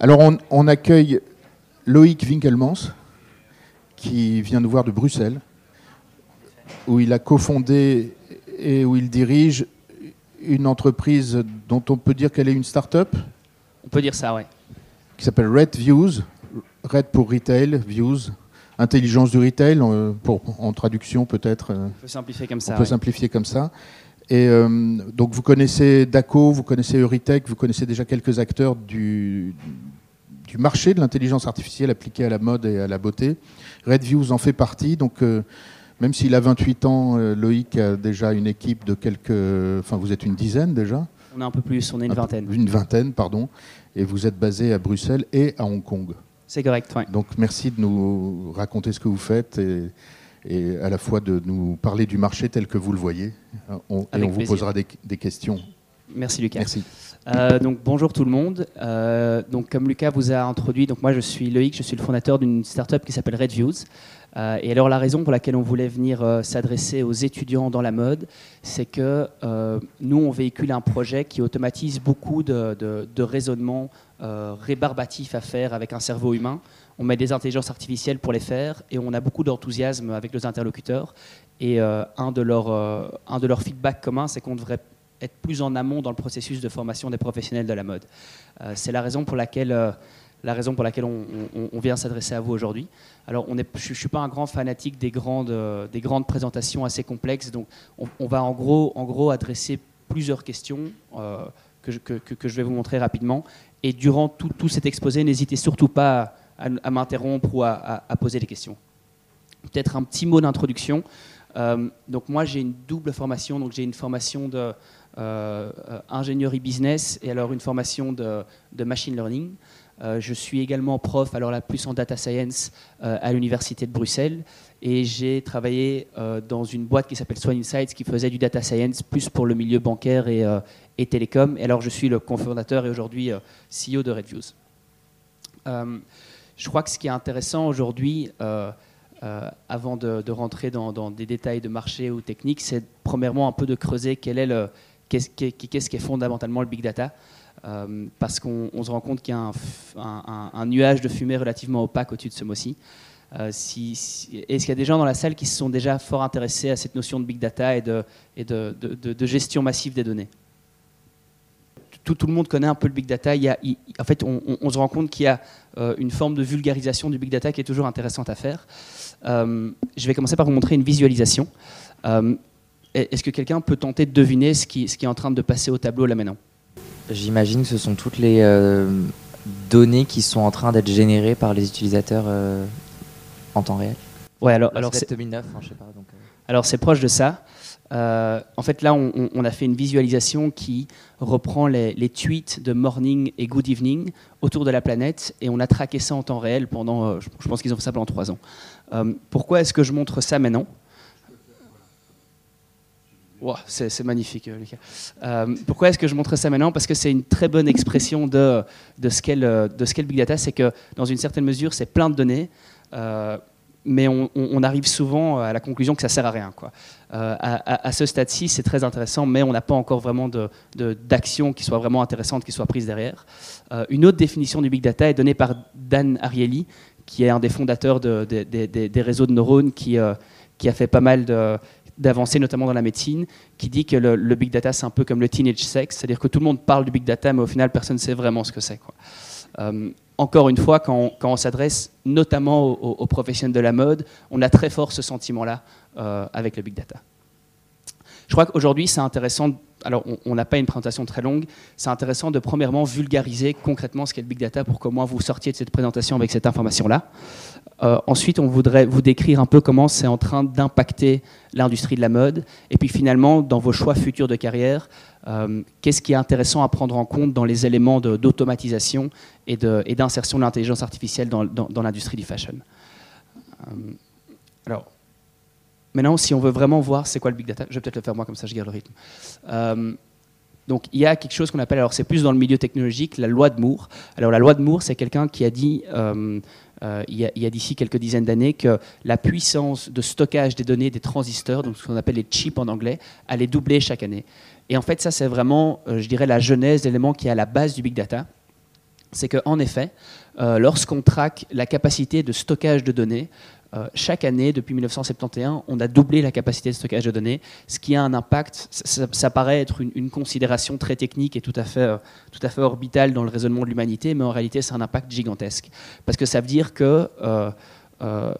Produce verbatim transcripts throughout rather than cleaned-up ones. Alors on, on accueille Loïc Winkelmans, qui vient nous voir de Bruxelles, où il a cofondé et où il dirige une entreprise dont on peut dire qu'elle est une start-up. On peut dire ça, oui. Qui s'appelle RedViews, Red pour Retail, Views, Intelligence du Retail, en, pour, en traduction peut-être. On peut simplifier comme ça. On peut ouais. simplifier comme ça. Et euh, donc vous connaissez Daco, vous connaissez Euritech, vous connaissez déjà quelques acteurs du, du marché de l'intelligence artificielle appliquée à la mode et à la beauté. RedViews en fait partie, donc euh, même s'il a vingt-huit ans, euh, Loïc a déjà une équipe de quelques... Enfin, vous êtes une dizaine déjà. On est un peu plus, on est une vingtaine. Une vingtaine, pardon. Et vous êtes basé à Bruxelles et à Hong Kong. C'est correct, oui. Donc merci de nous raconter ce que vous faites et... et à la fois de nous parler du marché tel que vous le voyez. On, et on plaisir. vous posera des, des questions. Merci Lucas. Merci. Euh, donc, bonjour tout le monde. Euh, donc, comme Lucas vous a introduit, donc moi je suis Loïc, je suis le fondateur d'une start-up qui s'appelle RedViews. Euh, et alors la raison pour laquelle on voulait venir euh, s'adresser aux étudiants dans la mode, c'est que euh, nous on véhicule un projet qui automatise beaucoup de, de, de raisonnements euh, rébarbatifs à faire avec un cerveau humain. On met des intelligences artificielles pour les faire et on a beaucoup d'enthousiasme avec nos interlocuteurs. Et euh, un de leurs euh, un de leurs feedbacks communs, c'est qu'on devrait être plus en amont dans le processus de formation des professionnels de la mode. Euh, c'est la raison pour laquelle, euh, la raison pour laquelle on, on, on vient s'adresser à vous aujourd'hui. Alors, on est, je ne suis pas un grand fanatique des grandes, euh, des grandes présentations assez complexes, donc on, on va en gros, en gros adresser plusieurs questions euh, que, je, que, que, que je vais vous montrer rapidement. Et durant tout, tout cet exposé, n'hésitez surtout pas à à m'interrompre ou à, à, à poser des questions. Peut-être un petit mot d'introduction. Euh, donc moi, j'ai une double formation. Donc j'ai une formation de euh, ingénierie business et alors une formation de, de machine learning. Euh, je suis également prof, alors là plus en data science, euh, à l'université de Bruxelles. Et j'ai travaillé euh, dans une boîte qui s'appelle Swan Insights qui faisait du data science plus pour le milieu bancaire et, euh, et télécom. Et alors je suis le cofondateur et aujourd'hui euh, C E O de RedViews. Euh, Je crois que ce qui est intéressant aujourd'hui, euh, euh, avant de, de rentrer dans, dans des détails de marché ou technique, c'est premièrement un peu de creuser quel est le, qu'est-ce qui est, qu'est-ce qui est fondamentalement le big data, euh, parce qu'on on se rend compte qu'il y a un, un, un nuage de fumée relativement opaque au-dessus de ce mot-ci. Euh, si, si, est-ce qu'il y a des gens dans la salle qui se sont déjà fort intéressés à cette notion de big data et de, et de, de, de, de gestion massive des données ? Tout, tout le monde connaît un peu le big data. Il y a, il, en fait, on, on, on se rend compte qu'il y a euh, une forme de vulgarisation du big data qui est toujours intéressante à faire. Euh, je vais commencer par vous montrer une visualisation. Euh, Est-ce que quelqu'un peut tenter de deviner ce qui, ce qui est en train de passer au tableau là maintenant? J'imagine que ce sont toutes les euh, données qui sont en train d'être générées par les utilisateurs euh, en temps réel. Ouais, alors, alors c'est deux mille neuf, hein, je sais pas. Donc, euh... Alors c'est proche de ça. Euh, en fait, là, on, on a fait une visualisation qui reprend les, les tweets de morning et good evening autour de la planète et on a traqué ça en temps réel pendant, euh, je, je pense qu'ils ont fait ça pendant trois ans. Euh, pourquoi est-ce que je montre ça maintenant? Wow, c'est magnifique, Lucas. Euh, pourquoi est-ce que je montre ça maintenant? Parce que c'est une très bonne expression de, de ce qu'est le big data, c'est que dans une certaine mesure, c'est plein de données. Euh, mais on, on arrive souvent à la conclusion que ça ne sert à rien, quoi. Euh, à, à ce stade-ci, c'est très intéressant, mais on n'a pas encore vraiment d'action qui soit vraiment intéressante, qui soit prise derrière. Euh, une autre définition du big data est donnée par Dan Ariely, qui est un des fondateurs de, de, de, de, des réseaux de neurones, qui, euh, qui a fait pas mal d'avancées, notamment dans la médecine, qui dit que le, le big data, c'est un peu comme le teenage sex, c'est-à-dire que tout le monde parle du big data, mais au final, personne ne sait vraiment ce que c'est, quoi. Euh, Encore une fois, quand on, quand on s'adresse notamment aux, aux, aux professionnels de la mode, on a très fort ce sentiment-là euh, avec le big data. Je crois qu'aujourd'hui, c'est intéressant, alors on n'a pas une présentation très longue, c'est intéressant de premièrement vulgariser concrètement ce qu'est le big data pour qu'au moins vous sortiez de cette présentation avec cette information-là. Euh, ensuite, on voudrait vous décrire un peu comment c'est en train d'impacter l'industrie de la mode. Et puis finalement, dans vos choix futurs de carrière, Euh, qu'est-ce qui est intéressant à prendre en compte dans les éléments d'automatisation et d'insertion de, de l'intelligence artificielle dans, dans, dans l'industrie du fashion. Euh, alors, maintenant, si on veut vraiment voir c'est quoi le big data, je vais peut-être le faire moi, comme ça je garde le rythme. Euh, donc, il y a quelque chose qu'on appelle, alors c'est plus dans le milieu technologique, la loi de Moore. Alors, la loi de Moore, c'est quelqu'un qui a dit, euh, euh, il y a d'ici quelques dizaines d'années, que la puissance de stockage des données des transistors, donc ce qu'on appelle les chips en anglais, allait doubler chaque année. Et en fait, ça, c'est vraiment, euh, je dirais, la genèse, l'élément qui est à la base du big data. c'est qu'en effet, euh, lorsqu'on traque la capacité de stockage de données, euh, chaque année, depuis mille neuf cent soixante et onze, on a doublé la capacité de stockage de données, ce qui a un impact, ça, ça paraît être une, une considération très technique et tout à fait, euh, tout à fait orbitale dans le raisonnement de l'humanité, mais en réalité, c'est un impact gigantesque. Parce que ça veut dire que euh, euh,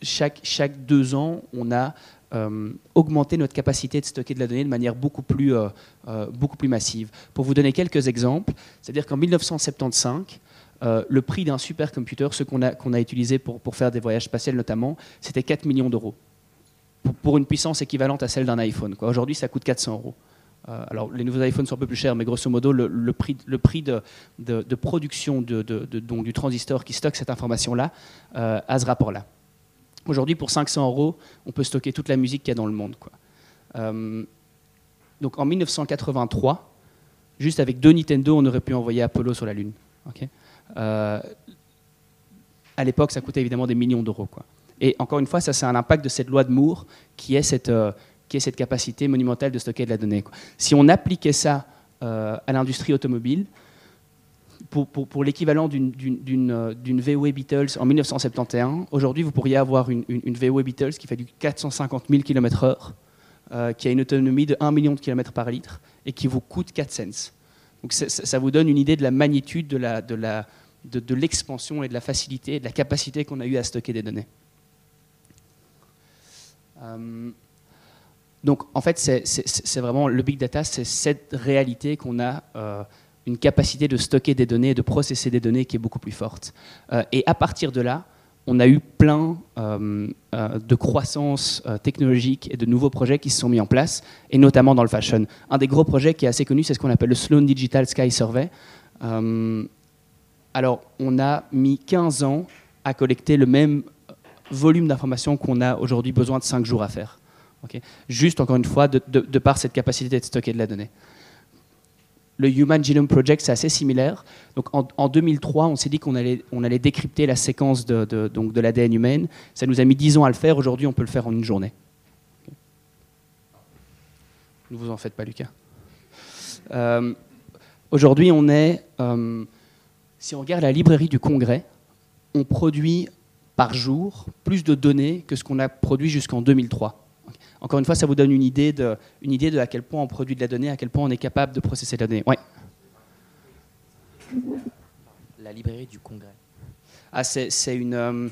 chaque, chaque deux ans, on a Euh, augmenter notre capacité de stocker de la donnée de manière beaucoup plus, euh, euh, beaucoup plus massive. Pour vous donner quelques exemples, c'est-à-dire qu'en mille neuf cent soixante-quinze, euh, le prix d'un supercomputer, ce qu'on a, qu'on a utilisé pour, pour faire des voyages spatials notamment, c'était quatre millions d'euros, pour, pour une puissance équivalente à celle d'un iPhone, quoi. Aujourd'hui, ça coûte quatre cents euros. Euh, alors, les nouveaux iPhones sont un peu plus chers, mais grosso modo, le, le prix, le prix de, de, de production de, de, de, donc, du transistor qui stocke cette information-là euh, a ce rapport-là. Aujourd'hui, pour cinq cents euros, on peut stocker toute la musique qu'il y a dans le monde, quoi. Euh, donc en mille neuf cent quatre-vingt-trois, juste avec deux Nintendo, on aurait pu envoyer Apollo sur la Lune. Okay, euh, à l'époque, ça coûtait évidemment des millions d'euros, quoi. Et encore une fois, ça, c'est un impact de cette loi de Moore qui est cette, euh, qui est cette capacité monumentale de stocker de la donnée, quoi. Si on appliquait ça euh, à l'industrie automobile, pour, pour, pour l'équivalent d'une V W Beetles en mille neuf cent soixante et onze, aujourd'hui, vous pourriez avoir une, une, une V W Beetles qui fait du quatre cent cinquante mille kilomètres heure, euh, qui a une autonomie de un million de kilomètres par litre et qui vous coûte quatre cents. Donc ça, ça vous donne une idée de la magnitude de la, de la, de, de l'expansion et de la facilité et de la capacité qu'on a eu à stocker des données. Euh, donc en fait, c'est vraiment le big data, c'est cette réalité qu'on a... Euh, une capacité de stocker des données et de processer des données qui est beaucoup plus forte. Euh, et à partir de là, on a eu plein euh, euh, de croissances euh, technologiques et de nouveaux projets qui se sont mis en place, et notamment dans le fashion. Un des gros projets qui est assez connu, c'est ce qu'on appelle le Sloan Digital Sky Survey. Euh, alors, on a mis quinze ans à collecter le même volume d'informations qu'on a aujourd'hui besoin de cinq jours à faire. Okay, juste, encore une fois, de, de, de par cette capacité de stocker de la donnée. Le Human Genome Project, c'est assez similaire. Donc, en, en deux mille trois, on s'est dit qu'on allait, on allait décrypter la séquence de, de, de l'A D N humaine. Ça nous a mis dix ans à le faire. Aujourd'hui, on peut le faire en une journée. Okay. Ne vous en faites pas, Lucas. Euh, Aujourd'hui, on est... Euh, si on regarde la librairie du Congrès, on produit par jour plus de données que ce qu'on a produit jusqu'en deux mille trois. Encore une fois, ça vous donne une idée, de, une idée de à quel point on produit de la donnée, à quel point on est capable de processer de la donnée. Ouais. La librairie du Congrès. Ah, c'est une... Euh,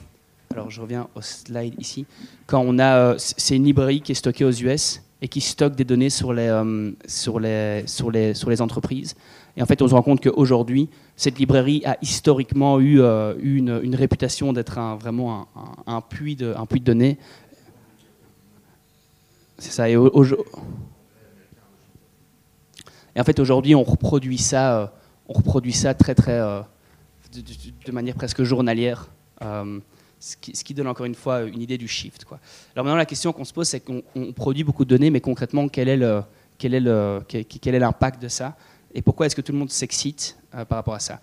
alors, je reviens au slide ici. Quand on a... Euh, c'est une librairie qui est stockée aux U S et qui stocke des données sur les, euh, sur les, sur les, sur les entreprises. Et en fait, on se rend compte qu'aujourd'hui, cette librairie a historiquement eu euh, une, une réputation d'être un, vraiment un, un, un, puits de, un puits de données. C'est ça. Et, au, au, et en fait, aujourd'hui, on reproduit ça, euh, on reproduit ça très, très, euh, de, de manière presque journalière, euh, ce, qui, ce qui donne encore une fois une idée du shift, quoi. Alors maintenant, la question qu'on se pose, c'est qu'on produit beaucoup de données, mais concrètement, quel est le, quel est le, quel est l'impact de ça, et pourquoi est-ce que tout le monde s'excite euh, par rapport à ça?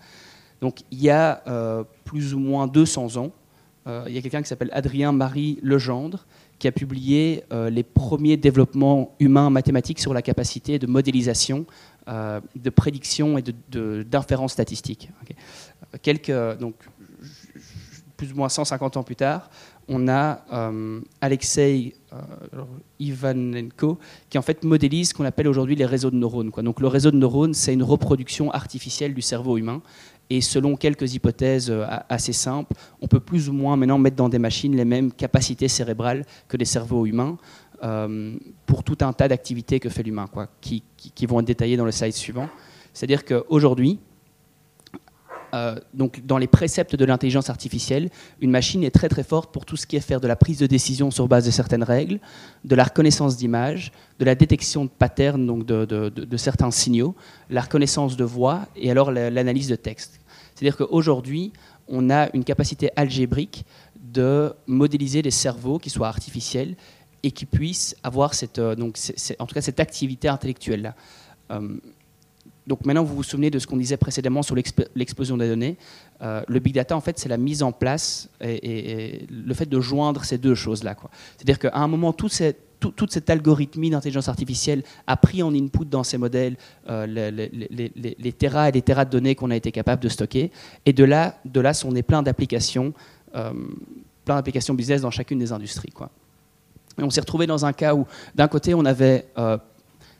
Donc, il y a euh, plus ou moins deux cents ans, euh, il y a quelqu'un qui s'appelle Adrien-Marie Legendre, qui a publié euh, les premiers développements humains mathématiques sur la capacité de modélisation, euh, de prédiction et d'inférence statistique. Okay. Quelques, donc, plus ou moins cent cinquante ans plus tard, on a euh, Alexei euh, Ivanenko qui en fait modélise ce qu'on appelle aujourd'hui les réseaux de neurones, quoi. Donc le réseau de neurones, c'est une reproduction artificielle du cerveau humain. Et selon quelques hypothèses assez simples, on peut plus ou moins maintenant mettre dans des machines les mêmes capacités cérébrales que les cerveaux humains euh, pour tout un tas d'activités que fait l'humain, quoi, qui, qui, qui vont être détaillées dans le slide suivant. C'est-à-dire qu'aujourd'hui, euh, donc dans les préceptes de l'intelligence artificielle, une machine est très très forte pour tout ce qui est faire de la prise de décision sur base de certaines règles, de la reconnaissance d'images, de la détection de patterns, donc de, de, de, de certains signaux, la reconnaissance de voix et alors l'analyse de texte. C'est-à-dire qu'aujourd'hui, on a une capacité algébrique de modéliser les cerveaux qui soient artificiels et qui puissent avoir cette, donc, cette, en tout cas, cette activité intellectuelle-là. Euh, donc maintenant, vous vous souvenez de ce qu'on disait précédemment sur l'explosion des données. Euh, le big data, en fait, c'est la mise en place et, et, et le fait de joindre ces deux choses-là, quoi. C'est-à-dire qu'à un moment, tout, ces, tout, toute cette algorithmie d'intelligence artificielle a pris en input dans ces modèles euh, les, les, les, les terras et les terras de données qu'on a été capable de stocker. Et de là, de là sont nées plein d'applications euh, plein d'applications business dans chacune des industries, quoi. Et on s'est retrouvé dans un cas où, d'un côté, on avait euh,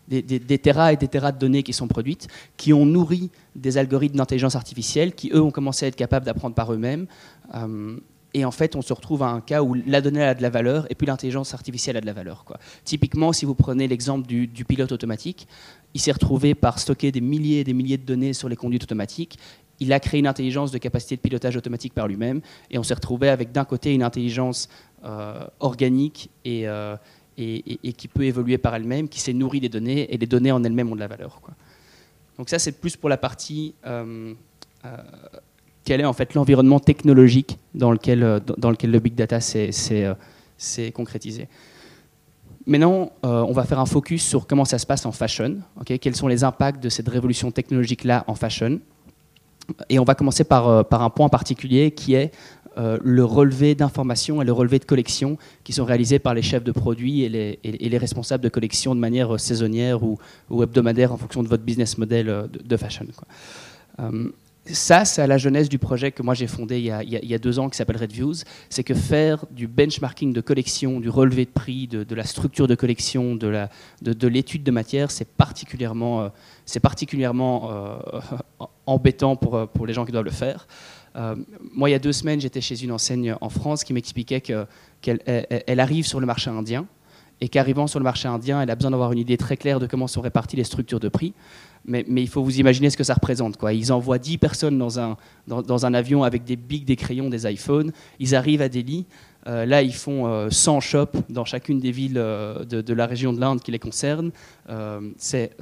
des, des, des terras et des terras de données qui sont produites, qui ont nourri des algorithmes d'intelligence artificielle, qui, eux, ont commencé à être capables d'apprendre par eux-mêmes. Euh, et en fait, on se retrouve à un cas où la donnée a de la valeur et puis l'intelligence artificielle a de la valeur, quoi. Typiquement, si vous prenez l'exemple du, du pilote automatique, il s'est retrouvé par stocker des milliers et des milliers de données sur les conduites automatiques. Il a créé une intelligence de capacité de pilotage automatique par lui-même, et on s'est retrouvé avec d'un côté une intelligence euh, organique et, euh, et, et, et qui peut évoluer par elle-même, qui s'est nourrie des données, et les données en elles-mêmes ont de la valeur, quoi. Donc ça, c'est plus pour la partie euh, euh, quel est en fait l'environnement technologique dans lequel, dans lequel le big data s'est euh, concrétisé. Maintenant, euh, on va faire un focus sur comment ça se passe en fashion, okay, quels sont les impacts de cette révolution technologique-là en fashion. Et on va commencer par, par un point particulier qui est euh, le relevé d'informations et le relevé de collections qui sont réalisés par les chefs de produits et les, et les responsables de collections de manière saisonnière ou, ou hebdomadaire en fonction de votre business model de, de fashion, quoi. Euh, ça, c'est à la jeunesse du projet que moi j'ai fondé il y, a, il y a deux ans qui s'appelle RedViews. C'est que faire du benchmarking de collections, du relevé de prix, de, de la structure de collection, de la, de, de l'étude de matière, c'est particulièrement... Euh, c'est particulièrement euh, embêtant pour, pour les gens qui doivent le faire. Euh, moi, il y a deux semaines, j'étais chez une enseigne en France qui m'expliquait que, qu'elle elle, elle arrive sur le marché indien, et qu'arrivant sur le marché indien, elle a besoin d'avoir une idée très claire de comment sont réparties les structures de prix. Mais, mais il faut vous imaginer ce que ça représente, quoi. Ils envoient dix personnes dans un, dans, dans un avion avec des bics, des crayons, des iPhones. Ils arrivent à Delhi. Euh, là, ils font euh, cent shops dans chacune des villes euh, de, de la région de l'Inde qui les concerne. Euh, c'est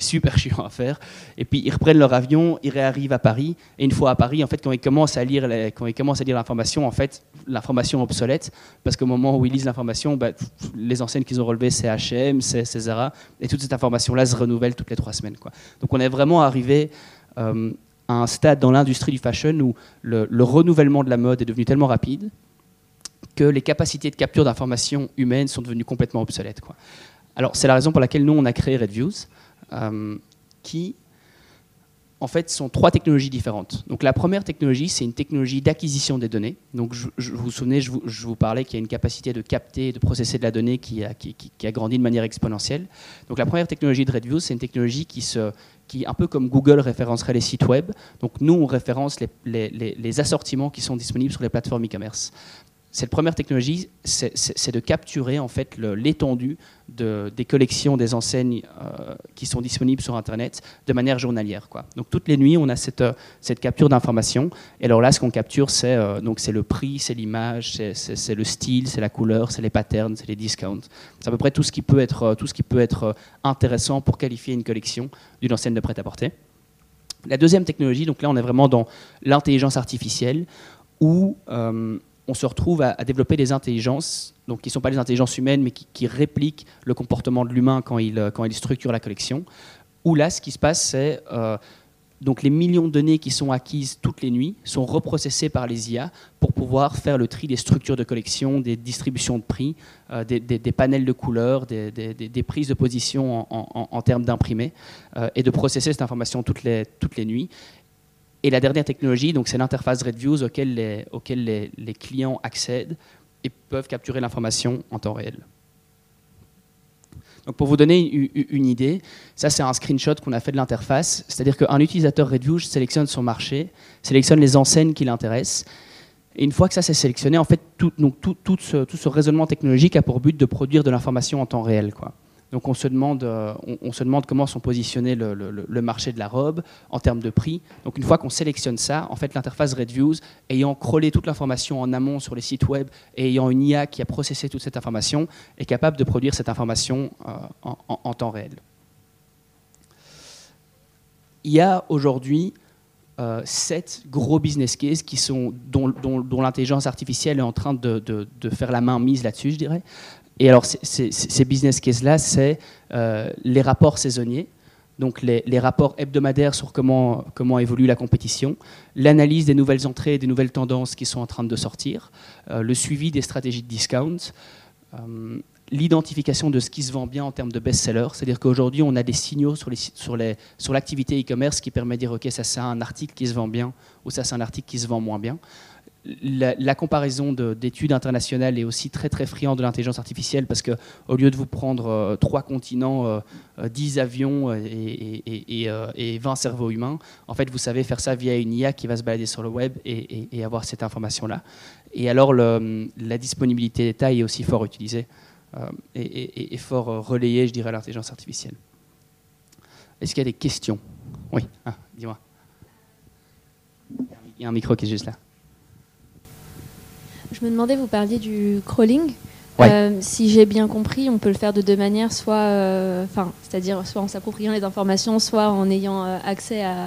super chiant à faire. Et puis, ils reprennent leur avion, ils réarrivent à Paris. Et une fois à Paris, en fait, quand ils commencent à lire les, quand ils commencent à lire l'information, en fait, l'information est obsolète. Parce qu'au moment où ils lisent l'information, bah, les enseignes qu'ils ont relevées, c'est H et M, c'est Zara. Et toute cette information-là se renouvelle toutes les trois semaines, quoi. Donc, on est vraiment arrivé... Euh, à un stade dans l'industrie du fashion où le, le renouvellement de la mode est devenu tellement rapide que les capacités de capture d'informations humaines sont devenues complètement obsolètes, quoi. Alors, c'est la raison pour laquelle nous, on a créé RedViews, euh, qui, en fait, sont trois technologies différentes. Donc, la première technologie, c'est une technologie d'acquisition des données. Donc, je, je, vous vous souvenez, je vous, je vous parlais qu'il y a une capacité de capter et de processer de la donnée qui a, qui, qui, qui a grandi de manière exponentielle. Donc, la première technologie de RedViews, c'est une technologie qui se... qui, un peu comme Google, référencerait les sites web. Donc nous, on référence les, les, les, les assortiments qui sont disponibles sur les plateformes e-commerce. Cette première technologie, c'est de capturer en fait l'étendue de, des collections des enseignes euh, qui sont disponibles sur Internet de manière journalière, quoi. Donc toutes les nuits, on a cette, cette capture d'informations. Et alors là, ce qu'on capture, c'est euh, le prix, c'est l'image, c'est le style, c'est la couleur, c'est les patterns, c'est les discounts. C'est à peu près tout ce qui peut être, tout ce qui peut être intéressant pour qualifier une collection d'une enseigne de prêt-à-porter. La deuxième technologie, donc là, on est vraiment dans l'intelligence artificielle où... Euh, on se retrouve à, à développer des intelligences, donc qui ne sont pas des intelligences humaines, mais qui, qui répliquent le comportement de l'humain quand il, quand il structure la collection. Où là, ce qui se passe, c'est euh, donc les millions de données qui sont acquises toutes les nuits sont reprocessées par les I A pour pouvoir faire le tri des structures de collection, des distributions de prix, euh, des, des, des panels de couleurs, des, des, des, des prises de position en, en, en termes d'imprimés, euh, et de processer cette information toutes les, toutes les nuits. Et la dernière technologie, donc c'est l'interface RedViews auquel, les, auquel les, les clients accèdent et peuvent capturer l'information en temps réel. Donc pour vous donner une, une idée, ça c'est un screenshot qu'on a fait de l'interface, c'est-à-dire qu'un utilisateur RedViews sélectionne son marché, sélectionne les enseignes qui l'intéressent, et une fois que ça s'est sélectionné, en fait tout, donc tout, tout, ce, tout ce raisonnement technologique a pour but de produire de l'information en temps réel, quoi. Donc on se demande, on, on se demande comment sont positionnés le, le, le marché de la robe en termes de prix. Donc une fois qu'on sélectionne ça, en fait l'interface RedViews, ayant crawlé toute l'information en amont sur les sites web et ayant une I A qui a processé toute cette information, est capable de produire cette information euh, en, en, en temps réel. Il y a aujourd'hui euh, sept gros business cases qui sont, dont, dont, dont l'intelligence artificielle est en train de, de, de faire la mainmise là-dessus, je dirais. Et alors, c est, c est, ces business cases-là, c'est euh, les rapports saisonniers, donc les, les rapports hebdomadaires sur comment, comment évolue la compétition, l'analyse des nouvelles entrées et des nouvelles tendances qui sont en train de sortir, euh, le suivi des stratégies de discount, euh, l'identification de ce qui se vend bien en termes de best-seller. C'est-à-dire qu'aujourd'hui, on a des signaux sur les, sur les, sur l'activité e-commerce qui permet de dire, ok, ça c'est un article qui se vend bien ou ça c'est un article qui se vend moins bien. La, la comparaison d'études internationales est aussi très très friande de l'intelligence artificielle, parce que au lieu de vous prendre euh, trois continents, euh, euh, dix avions et, et, et, euh, et vingt cerveaux humains, en fait vous savez faire ça via une I A qui va se balader sur le web et, et, et avoir cette information-là. Et alors le, la disponibilité des tailles est aussi fort utilisée euh, et, et, et fort euh, relayée, je dirais, à l'intelligence artificielle. Est-ce qu'il y a des questions? Oui, ah, dis-moi. Il y a un micro qui est juste là. Je me demandais, vous parliez du crawling. Ouais. Euh, si j'ai bien compris, on peut le faire de deux manières, soit, euh, c'est-à-dire soit en s'appropriant les informations, soit en ayant euh, accès à...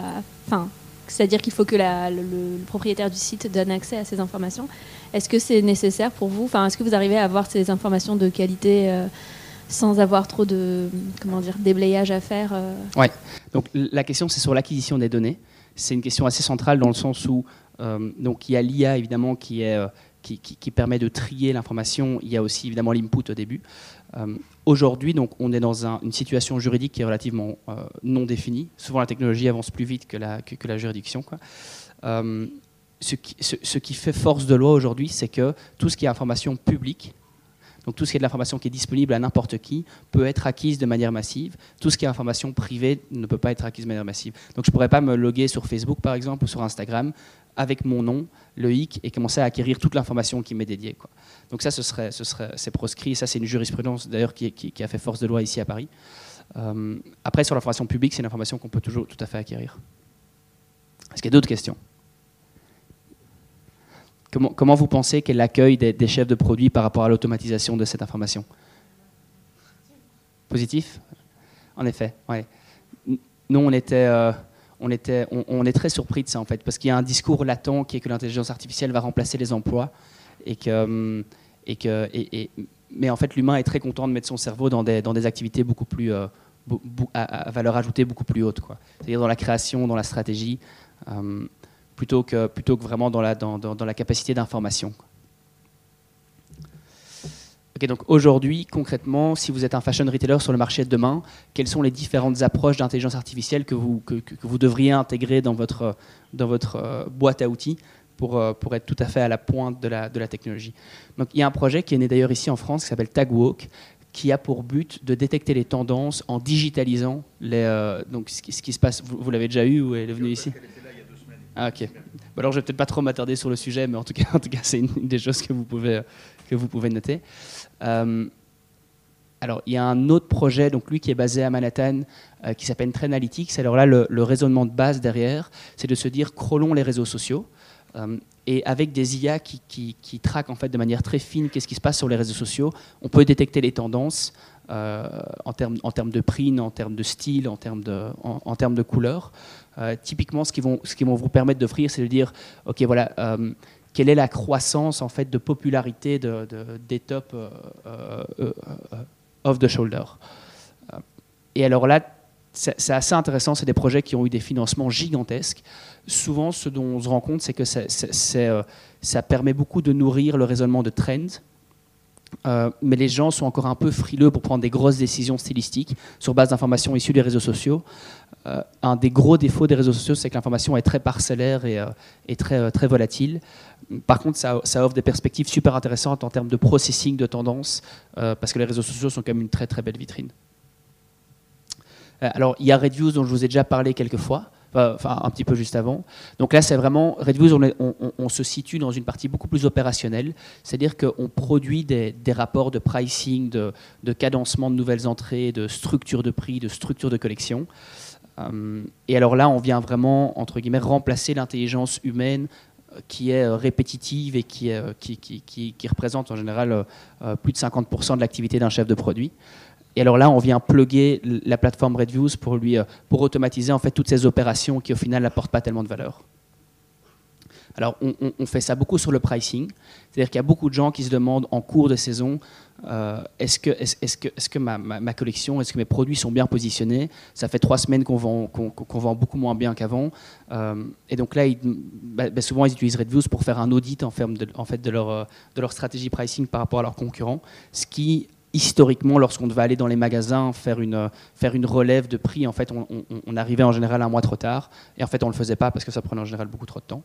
C'est-à-dire qu'il faut que la, le, le propriétaire du site donne accès à ces informations. Est-ce que c'est nécessaire pour vous? Est-ce que vous arrivez à avoir ces informations de qualité euh, sans avoir trop de, comment dire, déblayage à faire euh... Oui. Donc la question, c'est sur l'acquisition des données. C'est une question assez centrale dans le sens où euh, donc, il y a l'I A, évidemment, qui est... Euh, Qui, qui, qui permet de trier l'information. Il y a aussi évidemment l'input au début. Euh, Aujourd'hui, donc, on est dans un, une situation juridique qui est relativement euh, non définie. Souvent, la technologie avance plus vite que la, que, que la juridiction, quoi. Euh, ce, qui, ce, ce qui fait force de loi aujourd'hui, c'est que tout ce qui est information publique, donc tout ce qui est de l'information qui est disponible à n'importe qui, peut être acquise de manière massive. Tout ce qui est information privée ne peut pas être acquise de manière massive. Donc je ne pourrais pas me loguer sur Facebook, par exemple, ou sur Instagram, avec mon nom, le hic, et commencer à acquérir toute l'information qui m'est dédiée, quoi. Donc ça, ce serait, ce serait, c'est proscrit. Ça, c'est une jurisprudence, d'ailleurs, qui, qui, qui a fait force de loi ici à Paris. Euh, après, sur l'information publique, c'est une information qu'on peut toujours tout à fait acquérir. Est-ce qu'il y a d'autres questions? Comment, comment vous pensez qu'est l'accueil des, des chefs de produits par rapport à l'automatisation de cette information? Positif? En effet, ouais. Nous, on était... Euh, On, était, on, on est très surpris de ça, en fait, parce qu'il y a un discours latent qui est que l'intelligence artificielle va remplacer les emplois. Et que, et que, et, et, mais en fait, l'humain est très content de mettre son cerveau dans des, dans des activités beaucoup plus, euh, à, à valeur ajoutée beaucoup plus haute, quoi. C'est-à-dire dans la création, dans la stratégie, euh, plutôt, que, plutôt que vraiment dans la, dans, dans, dans la capacité d'information. Okay, donc aujourd'hui, concrètement, si vous êtes un fashion retailer sur le marché de demain, quelles sont les différentes approches d'intelligence artificielle que vous, que, que vous devriez intégrer dans votre, dans votre boîte à outils pour, pour être tout à fait à la pointe de la, de la technologie? Donc, il y a un projet qui est né d'ailleurs ici en France qui s'appelle Tagwalk, qui a pour but de détecter les tendances en digitalisant les, euh, donc ce, qui, ce qui se passe. Vous, vous l'avez déjà eu ou elle est venue ici? Ah, ok. Bon, alors je vais peut-être pas trop m'attarder sur le sujet, mais en tout cas, en tout cas, c'est une des choses que vous pouvez, que vous pouvez noter. Euh, alors, il y a un autre projet, donc lui qui est basé à Manhattan, euh, qui s'appelle Trend Analytics. Alors là, le, le raisonnement de base derrière, c'est de se dire crawlons les réseaux sociaux euh, et avec des I A qui, qui, qui traquent en fait de manière très fine qu'est-ce qui se passe sur les réseaux sociaux, on peut détecter les tendances euh, en termes en termes de print, en termes de style, en termes de en, en termes de couleurs. Euh, typiquement, ce qu'ils vont ce qu'ils vont vous permettre d'offrir, c'est de dire, ok, voilà. Euh, Quelle est la croissance en fait de popularité de, de, des tops euh, euh, euh, off the shoulder? Et alors là, c'est assez intéressant, c'est des projets qui ont eu des financements gigantesques. Souvent, ce dont on se rend compte, c'est que ça, ça, euh, ça permet beaucoup de nourrir le raisonnement de trend. Euh, mais les gens sont encore un peu frileux pour prendre des grosses décisions stylistiques sur base d'informations issues des réseaux sociaux. Euh, un des gros défauts des réseaux sociaux, c'est que l'information est très parcellaire et, euh, et très, euh, très volatile. Par contre, ça, ça offre des perspectives super intéressantes en termes de processing de tendance, euh, parce que les réseaux sociaux sont quand même une très très belle vitrine. Euh, alors, il y a RedViews dont je vous ai déjà parlé quelques fois. Enfin, un petit peu juste avant. Donc là, c'est vraiment... RedViews, on, est, on, on, on se situe dans une partie beaucoup plus opérationnelle. C'est-à-dire qu'on produit des, des rapports de pricing, de, de cadencement de nouvelles entrées, de structure de prix, de structure de collection. Euh, et alors là, on vient vraiment, entre guillemets, remplacer l'intelligence humaine qui est répétitive et qui, est, qui, qui, qui, qui représente en général euh, plus de cinquante pour cent de l'activité d'un chef de produit. Et alors là, on vient plugger la plateforme RedViews pour, lui, pour automatiser en fait toutes ces opérations qui, au final, n'apportent pas tellement de valeur. Alors, on, on, on fait ça beaucoup sur le pricing. C'est-à-dire qu'il y a beaucoup de gens qui se demandent en cours de saison euh, est-ce que, est-ce, est-ce que, est-ce que ma, ma, ma collection, est-ce que mes produits sont bien positionnés? Ça fait trois semaines qu'on vend, qu'on, qu'on vend beaucoup moins bien qu'avant. Euh, et donc là, ils, bah, bah souvent, ils utilisent RedViews pour faire un audit en, ferme de, en fait, de, leur, de leur stratégie pricing par rapport à leurs concurrents, ce qui historiquement, lorsqu'on devait aller dans les magasins faire une, faire une relève de prix, en fait, on, on, on arrivait en général un mois trop tard. Et en fait, on ne le faisait pas parce que ça prenait en général beaucoup trop de temps.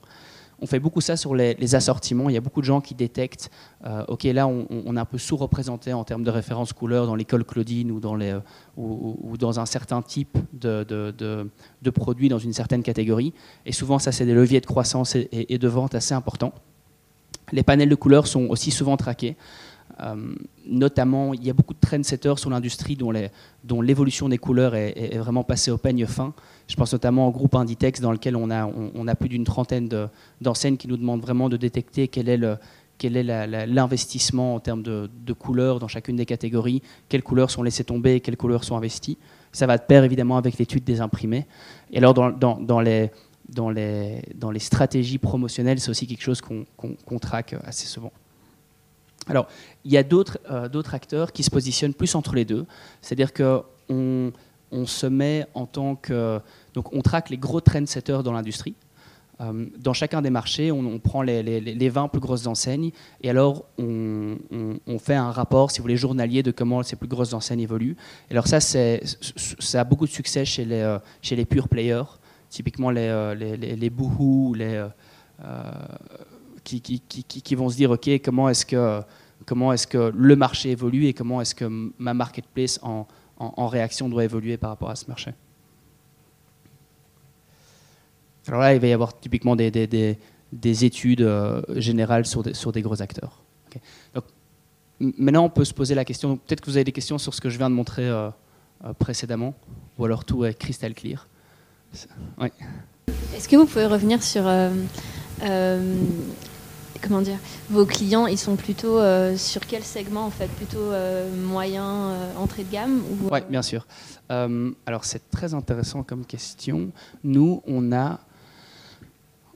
On fait beaucoup ça sur les, les assortiments. Il y a beaucoup de gens qui détectent euh, « Ok, là, on, on est un peu sous-représenté en termes de référence couleur dans l'école Claudine ou dans, les, euh, ou, ou dans un certain type de, de, de, de produit dans une certaine catégorie. » Et souvent, ça, c'est des leviers de croissance et, et, et de vente assez importants. Les panels de couleurs sont aussi souvent traqués. Euh, notamment, il y a beaucoup de trendsetters sur l'industrie dont, dont l'évolution des couleurs est, est vraiment passée au peigne fin. Je pense notamment au groupe Inditex dans lequel on a, on, on a plus d'une trentaine d'enseignes de, qui nous demandent vraiment de détecter quel est le, quel est l'investissement en termes de, de couleurs dans chacune des catégories, quelles couleurs sont laissées tomber et quelles couleurs sont investies. Ça va de pair évidemment avec l'étude des imprimés. Et alors dans, dans, dans les... Dans les, dans les stratégies promotionnelles, c'est aussi quelque chose qu'on qu'on, qu'on traque assez souvent. Alors, il y a d'autres euh, d'autres acteurs qui se positionnent plus entre les deux. C'est-à-dire qu'on on se met en tant que... Donc, on traque les gros trendsetters dans l'industrie. Euh, dans chacun des marchés, on, on prend les, les, les vingt plus grosses enseignes et alors on, on, on fait un rapport, si vous voulez, journalier de comment ces plus grosses enseignes évoluent. Et alors ça, c'est, ça a beaucoup de succès chez les, euh, chez les pure players. Typiquement les, euh, les, les, les boohoo, les, euh, qui, qui, qui, qui vont se dire ok, comment est-ce que, comment est-ce que le marché évolue et comment est-ce que ma marketplace en, en, en réaction doit évoluer par rapport à ce marché. Alors là, il va y avoir typiquement des, des, des, des études euh, générales sur des, sur des gros acteurs. Okay. Donc, maintenant, on peut se poser la question, peut-être que vous avez des questions sur ce que je viens de montrer euh, euh, précédemment, ou alors tout est crystal clear. Oui. Est-ce que vous pouvez revenir sur euh, euh, comment dire, vos clients, ils sont plutôt euh, sur quel segment en fait, plutôt euh, moyen, euh, entrée de gamme ou... Oui, bien sûr. Euh, alors c'est très intéressant comme question. Nous, on a,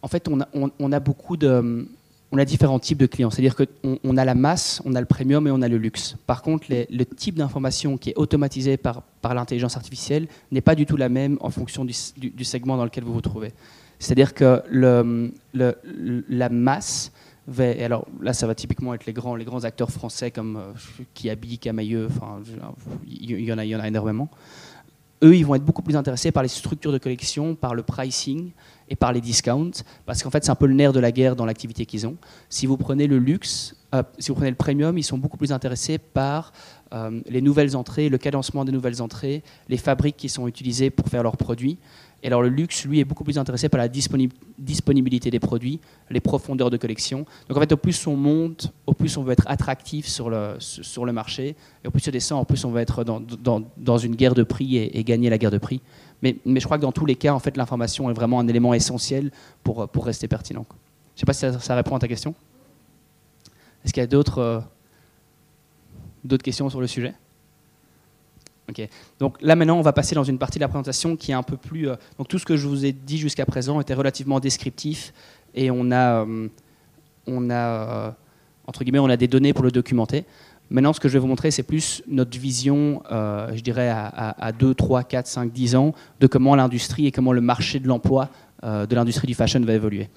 en fait, on a, on, on a beaucoup de, on a différents types de clients. C'est-à-dire que on, on a la masse, on a le premium et on a le luxe. Par contre, les, le type d'information qui est automatisé par par l'intelligence artificielle n'est pas du tout la même en fonction du, du, du segment dans lequel vous vous trouvez. C'est-à-dire que le, le, la masse, va, et alors là ça va typiquement être les grands, les grands acteurs français comme euh, Kiabi, Camaïeu, enfin il y en a, il y en a énormément. Eux, ils vont être beaucoup plus intéressés par les structures de collection, par le pricing et par les discounts, parce qu'en fait, c'est un peu le nerf de la guerre dans l'activité qu'ils ont. Si vous prenez le luxe, euh, si vous prenez le premium, ils sont beaucoup plus intéressés par euh, les nouvelles entrées, le cadencement des nouvelles entrées, les fabriques qui sont utilisées pour faire leurs produits. Et alors, le luxe, lui, est beaucoup plus intéressé par la disponi- disponibilité des produits, les profondeurs de collection. Donc, en fait, au plus on monte, au plus on veut être attractif sur le, sur le marché. Et au plus on descend, au plus on veut être dans, dans, dans une guerre de prix et, et gagner la guerre de prix. Mais, mais je crois que dans tous les cas, en fait, l'information est vraiment un élément essentiel pour, pour rester pertinent. Je ne sais pas si ça, ça répond à ta question. Est-ce qu'il y a d'autres euh, d'autres questions sur le sujet ? Okay. Donc là maintenant on va passer dans une partie de la présentation qui est un peu plus... Euh, donc tout ce que je vous ai dit jusqu'à présent était relativement descriptif et on a, euh, on a euh, entre guillemets, on a des données pour le documenter. Maintenant ce que je vais vous montrer c'est plus notre vision, euh, je dirais à, à, à deux, trois, quatre, cinq, dix ans de comment l'industrie et comment le marché de l'emploi euh, de l'industrie du fashion va évoluer.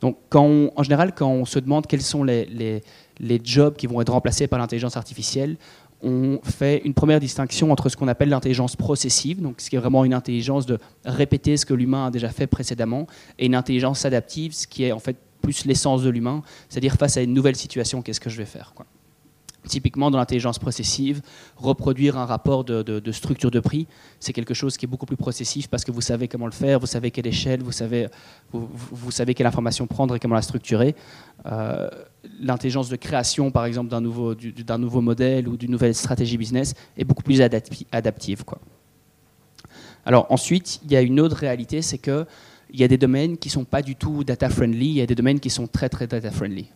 Donc quand on, en général quand on se demande quels sont les, les, les jobs qui vont être remplacés par l'intelligence artificielle, on fait une première distinction entre ce qu'on appelle l'intelligence processive, donc ce qui est vraiment une intelligence de répéter ce que l'humain a déjà fait précédemment, et une intelligence adaptive, ce qui est en fait plus l'essence de l'humain, c'est-à-dire face à une nouvelle situation, qu'est-ce que je vais faire, quoi. Typiquement, dans l'intelligence processive, reproduire un rapport de, de, de structure de prix, c'est quelque chose qui est beaucoup plus processif parce que vous savez comment le faire, vous savez quelle échelle, vous savez, vous, vous savez quelle information prendre et comment la structurer. Euh, l'intelligence de création, par exemple, d'un nouveau, du, d'un nouveau modèle ou d'une nouvelle stratégie business est beaucoup plus adapti- adaptive, quoi. Alors ensuite, il y a une autre réalité, c'est que il y a des domaines qui ne sont pas du tout data-friendly, il y a des domaines qui sont très, très data-friendly.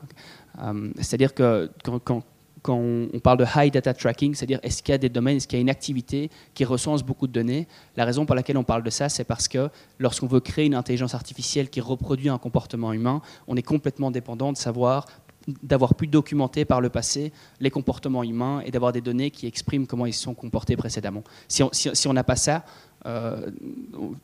Euh, c'est-à-dire que quand... quand Quand on parle de high data tracking, c'est-à-dire est-ce qu'il y a des domaines, est-ce qu'il y a une activité qui recense beaucoup de données? La raison pour laquelle on parle de ça, c'est parce que lorsqu'on veut créer une intelligence artificielle qui reproduit un comportement humain, on est complètement dépendant de savoir, d'avoir pu documenter par le passé les comportements humains et d'avoir des données qui expriment comment ils se sont comportés précédemment. Si on si, si n'a pas ça, Euh,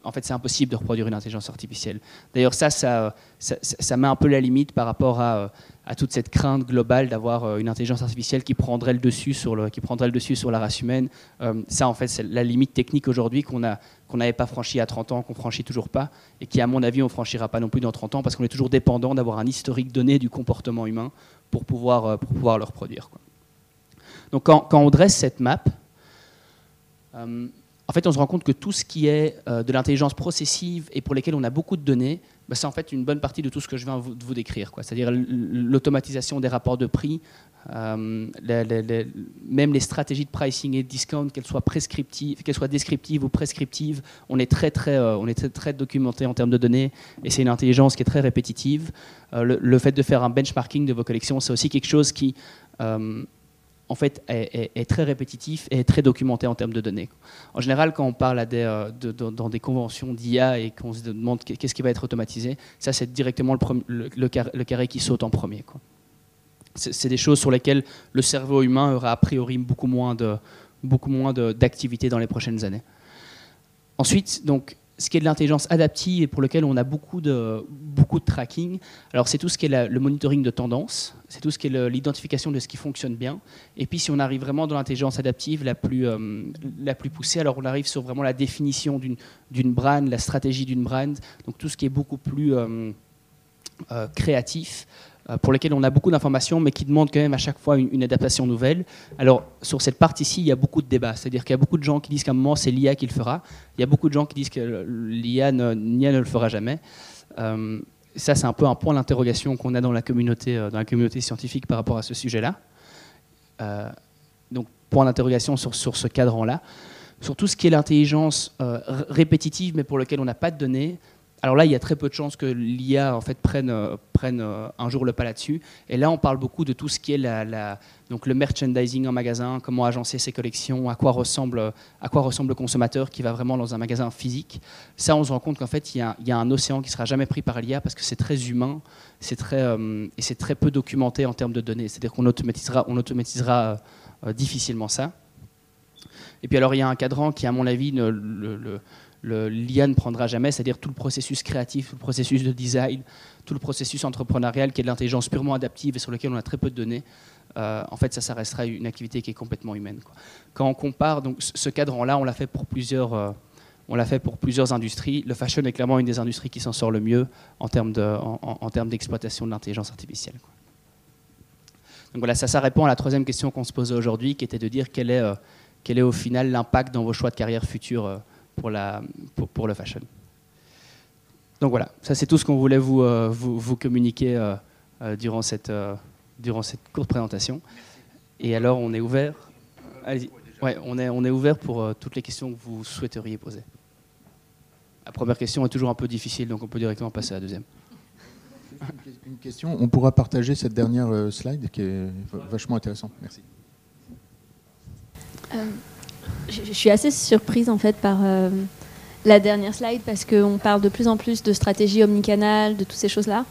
en fait, c'est impossible de reproduire une intelligence artificielle. D'ailleurs, ça ça, ça, ça met un peu la limite par rapport à, à toute cette crainte globale d'avoir une intelligence artificielle qui prendrait le dessus sur, le, qui prendrait le dessus sur la race humaine. Euh, ça, en fait, c'est la limite technique aujourd'hui qu'on a, qu'on n'avait pas franchie à trente ans, qu'on franchit toujours pas, et qui, à mon avis, on franchira pas non plus dans trente ans, parce qu'on est toujours dépendant d'avoir un historique donné du comportement humain pour pouvoir, pour pouvoir le reproduire, quoi. Donc, quand, quand on dresse cette map, euh, en fait, on se rend compte que tout ce qui est euh, de l'intelligence processive et pour lesquels on a beaucoup de données, bah, c'est en fait une bonne partie de tout ce que je viens de vous, vous décrire, quoi. C'est-à-dire l'automatisation des rapports de prix, euh, les, les, les, même les stratégies de pricing et de discount, qu'elles soient prescriptives, qu'elles soient descriptives ou prescriptives, on est très très, euh, on est très, très documenté en termes de données, et c'est une intelligence qui est très répétitive. Euh, le, le fait de faire un benchmarking de vos collections, c'est aussi quelque chose qui euh, en fait, est, est, est très répétitif et est très documenté en termes de données. En général, quand on parle à des, euh, de, de, dans des conventions d'I A et qu'on se demande qu'est-ce qui va être automatisé, ça, c'est directement le, premier, le, le, carré, le carré qui saute en premier, quoi. C'est des choses sur lesquelles le cerveau humain aura a priori beaucoup moins de, beaucoup moins de, d'activité dans les prochaines années. Ensuite, donc, ce qui est de l'intelligence adaptive et pour lequel on a beaucoup de, beaucoup de tracking, alors c'est tout ce qui est la, le monitoring de tendance, c'est tout ce qui est l'identification de ce qui fonctionne bien, et puis si on arrive vraiment dans l'intelligence adaptive la plus, euh, la plus poussée, alors on arrive sur vraiment la définition d'une d'une brand, la stratégie d'une brand, donc tout ce qui est beaucoup plus euh, euh, créatif, euh, pour lequel on a beaucoup d'informations, mais qui demande quand même à chaque fois une, une adaptation nouvelle. Alors sur cette partie-ci, il y a beaucoup de débats, c'est-à-dire qu'il y a beaucoup de gens qui disent qu'à un moment c'est l'I A qui le fera, il y a beaucoup de gens qui disent que l'I A ne, ne le fera jamais. Euh, ça, c'est un peu un point d'interrogation qu'on a dans la, communauté, euh, dans la communauté scientifique par rapport à ce sujet-là. Euh, donc, point d'interrogation sur, sur ce cadran-là. Sur tout ce qui est l'intelligence euh, répétitive, mais pour lequel on n'a pas de données, alors là, il y a très peu de chances que l'I A en fait, prenne, euh, prenne euh, un jour le pas là-dessus. Et là, on parle beaucoup de tout ce qui est la, la, donc le merchandising en magasin, comment agencer ses collections, à quoi, ressemble, à quoi ressemble le consommateur qui va vraiment dans un magasin physique. Ça, on se rend compte qu'en fait, il y a, il y a un océan qui ne sera jamais pris par l'I A parce que c'est très humain c'est très, euh, et c'est très peu documenté en termes de données. C'est-à-dire qu'on automatisera, on automatisera euh, difficilement ça. Et puis alors, il y a un cadran qui, à mon avis, ne, le... le l'I A ne prendra jamais, c'est-à-dire tout le processus créatif, tout le processus de design, tout le processus entrepreneurial qui est de l'intelligence purement adaptive et sur lequel on a très peu de données. Euh, en fait, ça, ça restera une activité qui est complètement humaine, quoi. Quand on compare, donc, ce cadran-là, on l'a fait pour plusieurs, euh, on l'a fait pour plusieurs industries. Le fashion est clairement une des industries qui s'en sort le mieux en termes de, en, en, en termes d'exploitation de l'intelligence artificielle, quoi. Donc voilà, ça, ça répond à la troisième question qu'on se posait aujourd'hui, qui était de dire quel est, euh, quel est au final l'impact dans vos choix de carrière futurs euh, Pour, la, pour, pour le fashion. Donc voilà, ça c'est tout ce qu'on voulait vous, euh, vous, vous communiquer euh, euh, durant, cette, euh, durant cette courte présentation. Et alors on est ouvert, allez-y, ouais, on, est, on est ouvert pour euh, toutes les questions que vous souhaiteriez poser. La première question est toujours un peu difficile, donc on peut directement passer à la deuxième. Une question, on pourra partager cette dernière euh, slide qui est vachement intéressante, merci. Euh... Je suis assez surprise en fait par euh, la dernière slide parce qu'on parle de plus en plus de stratégie omnicanal, de toutes ces choses-là,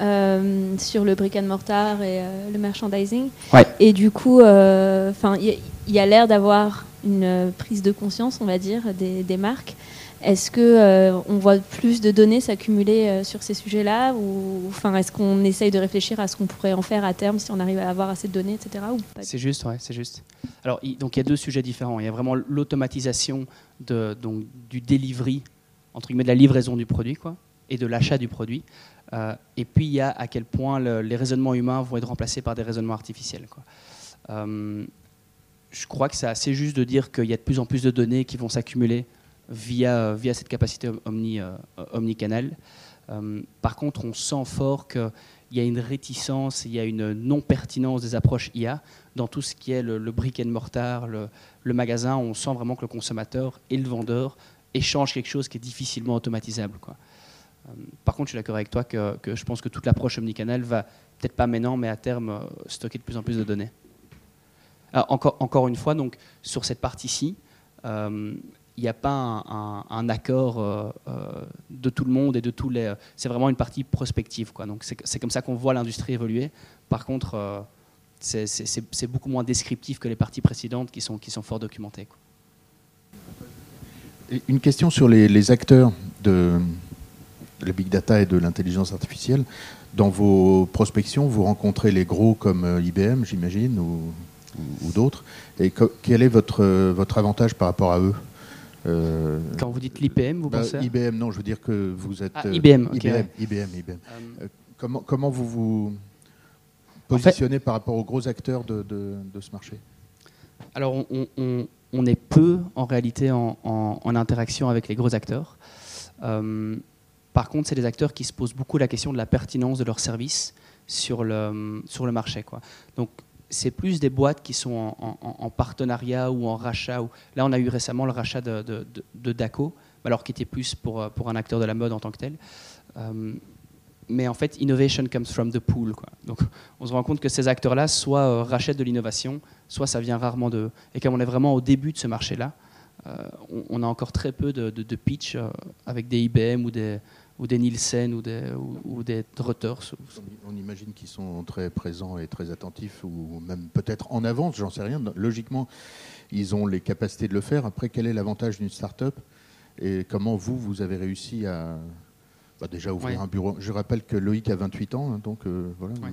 euh, sur le brick and mortar et euh, le merchandising. Ouais. Et du coup, euh, il y a, a l'air d'avoir une prise de conscience, on va dire, des, des marques. Est-ce qu'on euh, voit plus de données s'accumuler euh, sur ces sujets-là, ou est-ce qu'on essaye de réfléchir à ce qu'on pourrait en faire à terme si on arrive à avoir assez de données, et cetera. C'est juste, ouais, c'est juste. Alors, il, donc, il y a deux sujets différents. Il y a vraiment l'automatisation de, donc, du delivery, entre guillemets de la livraison du produit, quoi, et de l'achat du produit. Euh, et puis, il y a à quel point le, les raisonnements humains vont être remplacés par des raisonnements artificiels, quoi. Euh, je crois que c'est assez juste de dire qu'il y a de plus en plus de données qui vont s'accumuler Via, via cette capacité omni, euh, omnicanale. Euh, par contre, on sent fort qu'il y a une réticence, il y a une non-pertinence des approches I A dans tout ce qui est le, le brick and mortar, le, le magasin. On sent vraiment que le consommateur et le vendeur échangent quelque chose qui est difficilement automatisable, quoi. Euh, par contre, je suis d'accord avec toi que, que je pense que toute l'approche omnicanale va, peut-être pas maintenant, mais à terme, stocker de plus en plus de données. Ah, encore, encore une fois, donc, sur cette partie-ci, euh, il n'y a pas un, un, un accord euh, euh, de tout le monde et de tous les... Euh, c'est vraiment une partie prospective, quoi. Donc c'est comme ça qu'on voit l'industrie évoluer. Par contre, euh, c'est beaucoup moins descriptif que les parties précédentes qui sont, qui sont fort documentées, quoi. Une question sur les, les acteurs de la big data et de l'intelligence artificielle. Dans vos prospections, vous rencontrez les gros comme I B M, j'imagine, ou, ou, ou d'autres. Et quel est votre, votre avantage par rapport à eux ? Euh, Quand vous dites l'I P M, vous bah, pensez à... I B M, non, je veux dire que vous êtes... Ah, I B M, okay, I B M, ouais. I B M, I B M. Um... Comment, comment vous vous positionnez en fait, par rapport aux gros acteurs de, de, de ce marché ? Alors, on, on, on est peu, en réalité, en, en, en interaction avec les gros acteurs. Euh, par contre, c'est des acteurs qui se posent beaucoup la question de la pertinence de leurs services sur le, sur le marché, quoi. Donc, c'est plus des boîtes qui sont en, en, en partenariat ou en rachat. Ou... Là, on a eu récemment le rachat de, de, de, de Daco, alors qui était plus pour, pour un acteur de la mode en tant que tel. Euh, mais en fait, innovation comes from the pool, quoi. Donc, on se rend compte que ces acteurs-là, soit euh, rachètent de l'innovation, soit ça vient rarement d'eux. Et comme on est vraiment au début de ce marché-là, euh, on, on a encore très peu de, de, de pitch euh, avec des I B M ou des, ou des Nielsen ou des, ou, ou des Reuters. On imagine qu'ils sont très présents et très attentifs, ou même peut-être en avance, j'en sais rien. Logiquement, ils ont les capacités de le faire. Après, quel est l'avantage d'une start-up et comment vous, vous avez réussi à... Bah déjà ouvrir, ouais, un bureau. Je rappelle que Loïc a vingt-huit ans, donc euh, voilà, ouais.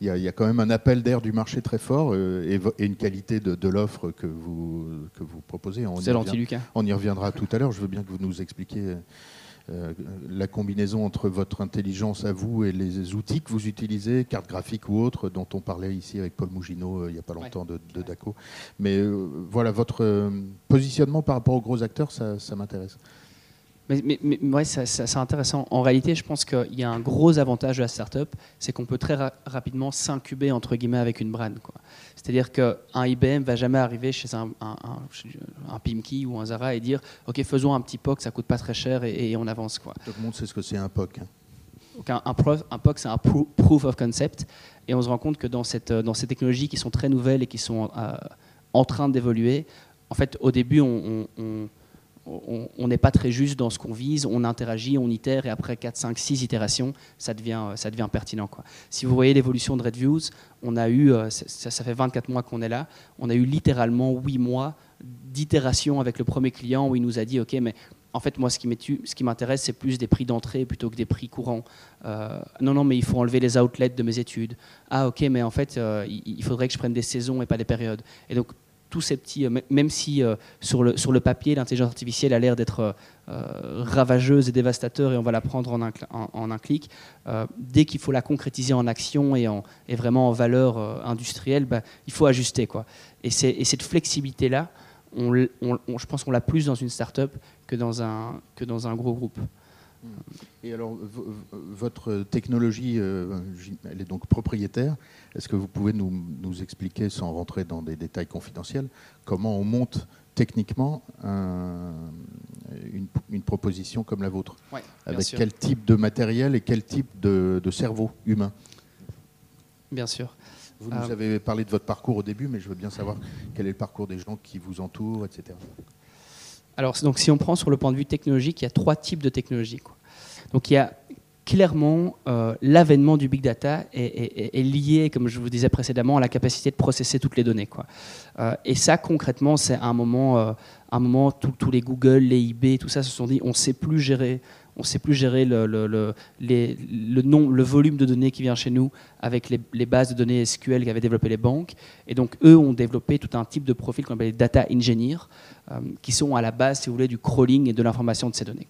il, y a, il y a quand même un appel d'air du marché très fort euh, et, et une qualité de, de l'offre que vous, que vous proposez. C'est l'anti-Lucas. On y reviendra tout à l'heure. Je veux bien que vous nous expliquiez euh, la combinaison entre votre intelligence à vous et les outils que vous utilisez, cartes graphiques ou autres, dont on parlait ici avec Paul Mougineau euh, il n'y a pas longtemps, ouais, de, de Daco. Mais euh, voilà, votre euh, positionnement par rapport aux gros acteurs, ça, ça m'intéresse. Mais, mais, mais ouais, c'est intéressant. En réalité, je pense qu'il y a un gros avantage de la start-up, c'est qu'on peut très ra rapidement s'incuber entre guillemets avec une brand, quoi. C'est-à-dire qu'un I B M ne va jamais arriver chez un, un, un, un Pimkie ou un Zara et dire « Ok, faisons un petit P O C, ça coûte pas très cher et, et on avance. » Tout le monde sait ce que c'est un P O C. Donc un, un, prof, un P O C, c'est un pro proof of concept. Et on se rend compte que dans, cette, dans ces technologies qui sont très nouvelles et qui sont euh, en train d'évoluer, en fait, au début, on... on, on on n'est pas très juste dans ce qu'on vise, on interagit, on itère, et après quatre, cinq, six itérations, ça devient, ça devient pertinent, quoi. Si vous voyez l'évolution de RedViews, on a eu, ça, ça fait vingt-quatre mois qu'on est là, on a eu littéralement huit mois d'itération avec le premier client où il nous a dit « Ok, mais en fait, moi, ce qui m'intéresse, c'est plus des prix d'entrée plutôt que des prix courants. Euh, non, non, mais il faut enlever les outlets de mes études. Ah, ok, mais en fait, euh, il faudrait que je prenne des saisons et pas des périodes. » Et donc, tous ces petits, même si euh, sur, le, sur le papier, l'intelligence artificielle a l'air d'être euh, ravageuse et dévastateur et on va la prendre en un, en, en un clic, euh, dès qu'il faut la concrétiser en action et, en, et vraiment en valeur euh, industrielle, bah, il faut ajuster, quoi. Et, et cette flexibilité-là, on, on, on, je pense qu'on l'a plus dans une start-up que dans un, que dans un gros groupe. Et alors, votre technologie, euh, elle est donc propriétaire. Est-ce que vous pouvez nous, nous expliquer, sans rentrer dans des détails confidentiels, comment on monte techniquement un, une, une proposition comme la vôtre ? Ouais, avec quel type de matériel et quel type de, de cerveau humain ? Bien sûr. Vous nous euh... avez parlé de votre parcours au début, mais je veux bien savoir quel est le parcours des gens qui vous entourent, et cetera. Alors, donc, si on prend sur le point de vue technologique, il y a trois types de technologies, quoi. Donc, il y a clairement euh, l'avènement du big data est, est, est lié, comme je vous disais précédemment, à la capacité de processer toutes les données, quoi. Euh, et ça, concrètement, c'est à un moment, euh, un moment tous les Google, les eBay, tout ça se sont dit, on ne sait plus gérer, on sait plus gérer le, le, le, les, le, nom, le volume de données qui vient chez nous avec les, les bases de données S Q L qu'avaient développées les banques. Et donc, eux ont développé tout un type de profil qu'on appelle les data engineers, euh, qui sont à la base, si vous voulez, du crawling et de l'information de ces données.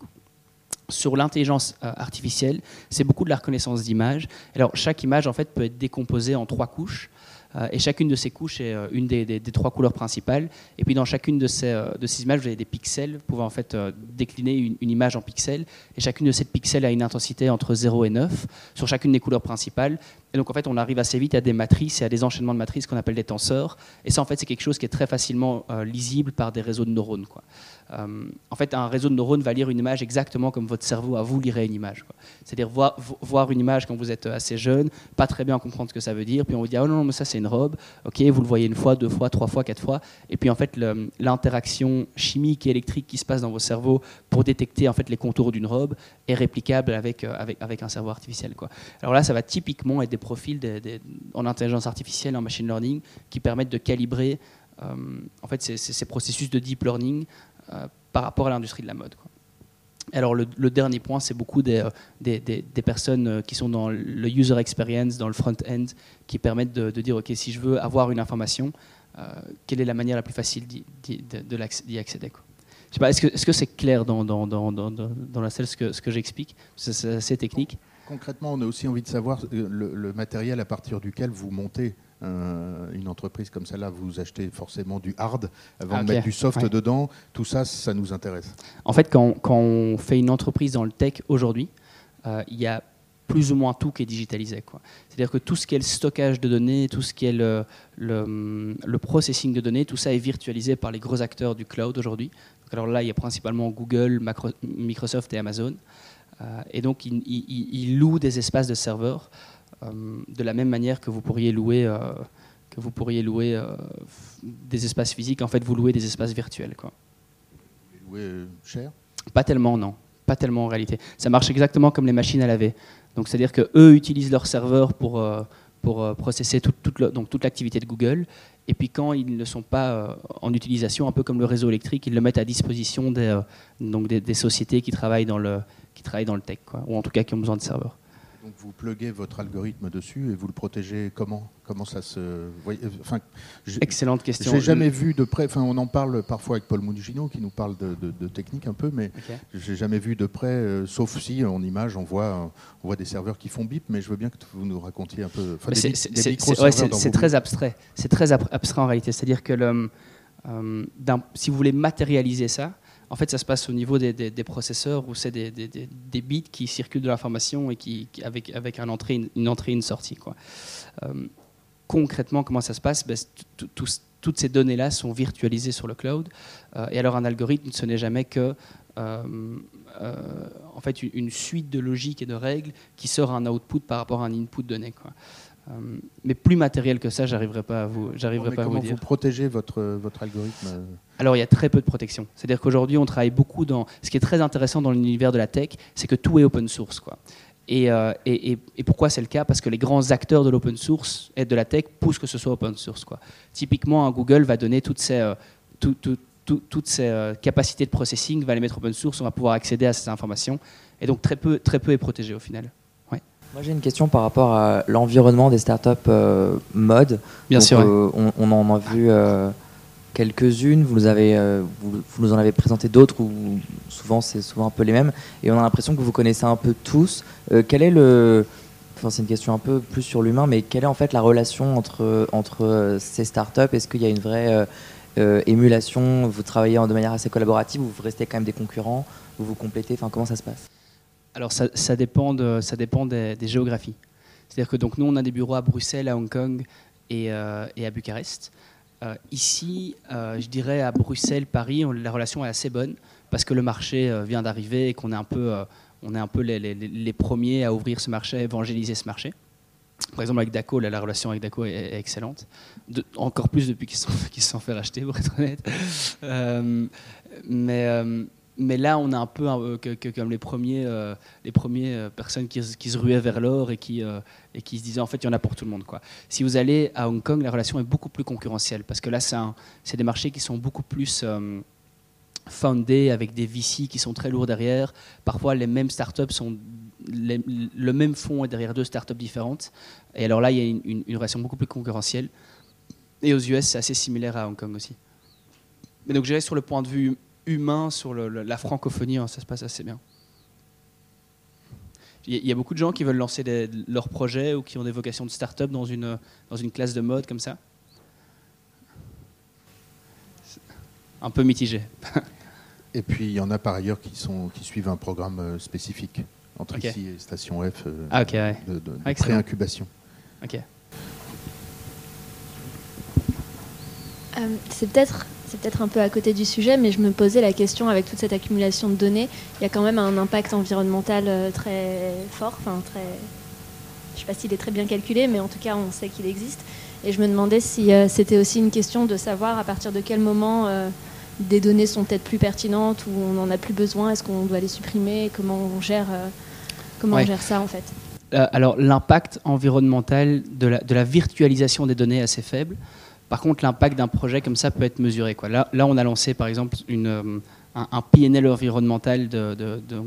Sur l'intelligence euh, artificielle, c'est beaucoup de la reconnaissance d'images. Alors, chaque image, en fait, peut être décomposée en trois couches. Euh, et chacune de ces couches est euh, une des, des, des trois couleurs principales. Et puis dans chacune de ces, euh, de ces images, vous avez des pixels. Vous pouvez en fait euh, décliner une, une image en pixels. Et chacune de ces pixels a une intensité entre zéro et neuf sur chacune des couleurs principales. Et donc en fait, on arrive assez vite à des matrices et à des enchaînements de matrices qu'on appelle des tenseurs. Et ça en fait, c'est quelque chose qui est très facilement euh, lisible par des réseaux de neurones, quoi. Euh, en fait, un réseau de neurones va lire une image exactement comme votre cerveau à vous lirait une image, quoi. C'est-à-dire voir, voir une image quand vous êtes assez jeune, pas très bien comprendre ce que ça veut dire. Puis on vous dit « Ah oh non, non, mais ça c'est une robe, ok, vous le voyez une fois, deux fois, trois fois, quatre fois, et puis en fait l'interaction chimique et électrique qui se passe dans vos cerveaux pour détecter en fait les contours d'une robe est réplicable avec, avec, avec un cerveau artificiel, quoi. Alors là, ça va typiquement être des profils des, des, en intelligence artificielle, en machine learning, qui permettent de calibrer euh, en fait ces, ces, ces processus de deep learning euh, par rapport à l'industrie de la mode, quoi. Alors le, le dernier point, c'est beaucoup des, des, des, des personnes qui sont dans le user experience, dans le front-end, qui permettent de, de dire, ok, si je veux avoir une information, euh, quelle est la manière la plus facile d'y, d'y, d'y accéder, quoi. Je sais pas, est-ce que, est-ce que c'est clair dans, dans, dans, dans, dans la salle ce que, ce que j'explique? C'est assez technique. Concrètement, on a aussi envie de savoir le, le matériel à partir duquel vous montez euh, une entreprise comme celle-là. Vous achetez forcément du hard avant ah, de okay. mettre du soft ouais. dedans. Tout ça, ça nous intéresse. En fait, quand, quand on fait une entreprise dans le tech aujourd'hui, euh, il y a plus ou moins tout qui est digitalisé, quoi. C'est-à-dire que tout ce qui est le stockage de données, tout ce qui est le, le, le processing de données, tout ça est virtualisé par les gros acteurs du cloud aujourd'hui. Donc, alors là, il y a principalement Google, Macro, Microsoft et Amazon. Euh, et donc, ils il, il louent des espaces de serveurs euh, de la même manière que vous pourriez louer, euh, que vous pourriez louer euh, des espaces physiques. En fait, vous louez des espaces virtuels, quoi. Vous les louez cher ? Pas tellement, non. Pas tellement en réalité. Ça marche exactement comme les machines à laver. Donc, c'est-à-dire qu'eux utilisent leurs serveurs pour, euh, pour euh, processer tout, tout le, donc, toute l'activité de Google. Et puis quand ils ne sont pas euh, en utilisation, un peu comme le réseau électrique, ils le mettent à disposition des, euh, donc des, des sociétés qui travaillent dans le, qui travaillent dans le tech, quoi, ou en tout cas qui ont besoin de serveurs. Donc vous pluguez votre algorithme dessus et vous le protégez comment? Comment ça se... Enfin, excellente question. J'ai jamais vu de près, enfin, on en parle parfois avec Paul Moudigino qui nous parle de, de, de technique un peu, mais okay. j'ai jamais vu de près, euh, sauf si en image on voit, on voit des serveurs qui font bip, mais je veux bien que vous nous racontiez un peu... C'est ouais, très abstrait. C'est très abstrait en réalité. C'est-à-dire que le, euh, si vous voulez matérialiser ça, en fait, ça se passe au niveau des, des, des processeurs où c'est des, des, des, des bits qui circulent de l'information et qui, qui avec, avec un entrée, une entrée et une sortie, quoi. Euh, concrètement, comment ça se passe? Ben, toutes ces données-là sont virtualisées sur le cloud. Euh, et alors, un algorithme, ce n'est jamais que euh, euh, en fait, une suite de logiques et de règles qui sort un output par rapport à un input donné, quoi. Euh, mais plus matériel que ça, j'arriverai pas à vous, j'arriverai pas à vous dire. Comment vous protégez votre, votre algorithme? Alors, il y a très peu de protection. C'est-à-dire qu'aujourd'hui, on travaille beaucoup dans... Ce qui est très intéressant dans l'univers de la tech, c'est que tout est open source, quoi. Et, euh, et, et, et pourquoi c'est le cas? Parce que les grands acteurs de l'open source et de la tech poussent que ce soit open source, quoi. Typiquement, un Google va donner toutes ses, euh, tout, tout, tout, toutes ses euh, capacités de processing, va les mettre open source, on va pouvoir accéder à ces informations. Et donc, très peu, très peu est protégé au final. Moi, j'ai une question par rapport à l'environnement des startups euh, mode. Bien Donc, sûr. Euh, ouais. on, on en a vu euh, quelques-unes. Vous nous avez, euh, vous, vous nous en avez présenté d'autres où souvent c'est souvent un peu les mêmes. Et on a l'impression que vous connaissez un peu tous. Euh, quel est le Enfin, c'est une question un peu plus sur l'humain, mais quelle est en fait la relation entre entre euh, ces startups? Est-ce qu'il y a une vraie euh, euh, émulation? Vous travaillez de manière assez collaborative ou vous restez quand même des concurrents? Vous vous complétez? Enfin, comment ça se passe? Alors ça, ça dépend, de, ça dépend des, des géographies. C'est-à-dire que donc, nous, on a des bureaux à Bruxelles, à Hong Kong et, euh, et à Bucarest. Euh, ici, euh, je dirais à Bruxelles, Paris, on, la relation est assez bonne parce que le marché euh, vient d'arriver et qu'on est un peu, euh, on est un peu les, les, les premiers à ouvrir ce marché, à évangéliser ce marché. Par exemple, avec Daco, là, la relation avec Daco est, est excellente. De, encore plus depuis qu'ils se sont, qu'ils se sont fait racheter, pour être honnête. Euh, mais... Euh, Mais là, on a un peu euh, que, que, comme les premiers, euh, les premiers euh, personnes qui, qui se ruaient vers l'or et qui, euh, et qui se disaient en fait, il y en a pour tout le monde, quoi. Si vous allez à Hong Kong, la relation est beaucoup plus concurrentielle parce que là, c'est, un, c'est des marchés qui sont beaucoup plus euh, foundés avec des V C qui sont très lourds derrière. Parfois, les mêmes startups sont les, le même fonds est derrière deux startups différentes. Et alors là, il y a une, une, une relation beaucoup plus concurrentielle. Et aux U S, c'est assez similaire à Hong Kong aussi. Mais donc, je dirais sur le point de vue humain, sur le, le, la francophonie, hein, ça se passe assez bien. Il y, y a beaucoup de gens qui veulent lancer des, leurs projets ou qui ont des vocations de start-up dans une, dans une classe de mode comme ça. Un peu mitigé. Et puis il y en a par ailleurs qui, sont, qui suivent un programme euh, spécifique entre okay. ici et Station F euh, ah, okay, ouais. de, de, de ah, pré-incubation. Okay. Euh, c'est peut-être... C'est peut-être un peu à côté du sujet, mais je me posais la question, avec toute cette accumulation de données, il y a quand même un impact environnemental très fort, enfin très... je ne sais pas s'il est très bien calculé, mais en tout cas on sait qu'il existe. Et je me demandais si euh, c'était aussi une question de savoir à partir de quel moment euh, des données sont peut-être plus pertinentes, ou on n'en a plus besoin, est-ce qu'on doit les supprimer, comment on gère, euh, comment ouais. on gère ça en fait. euh, Alors l'impact environnemental de la, de la virtualisation des données est assez faible. Par contre, l'impact d'un projet comme ça peut être mesuré, quoi. Là, là, on a lancé, par exemple, une, un, un P N L environnemental de, de, de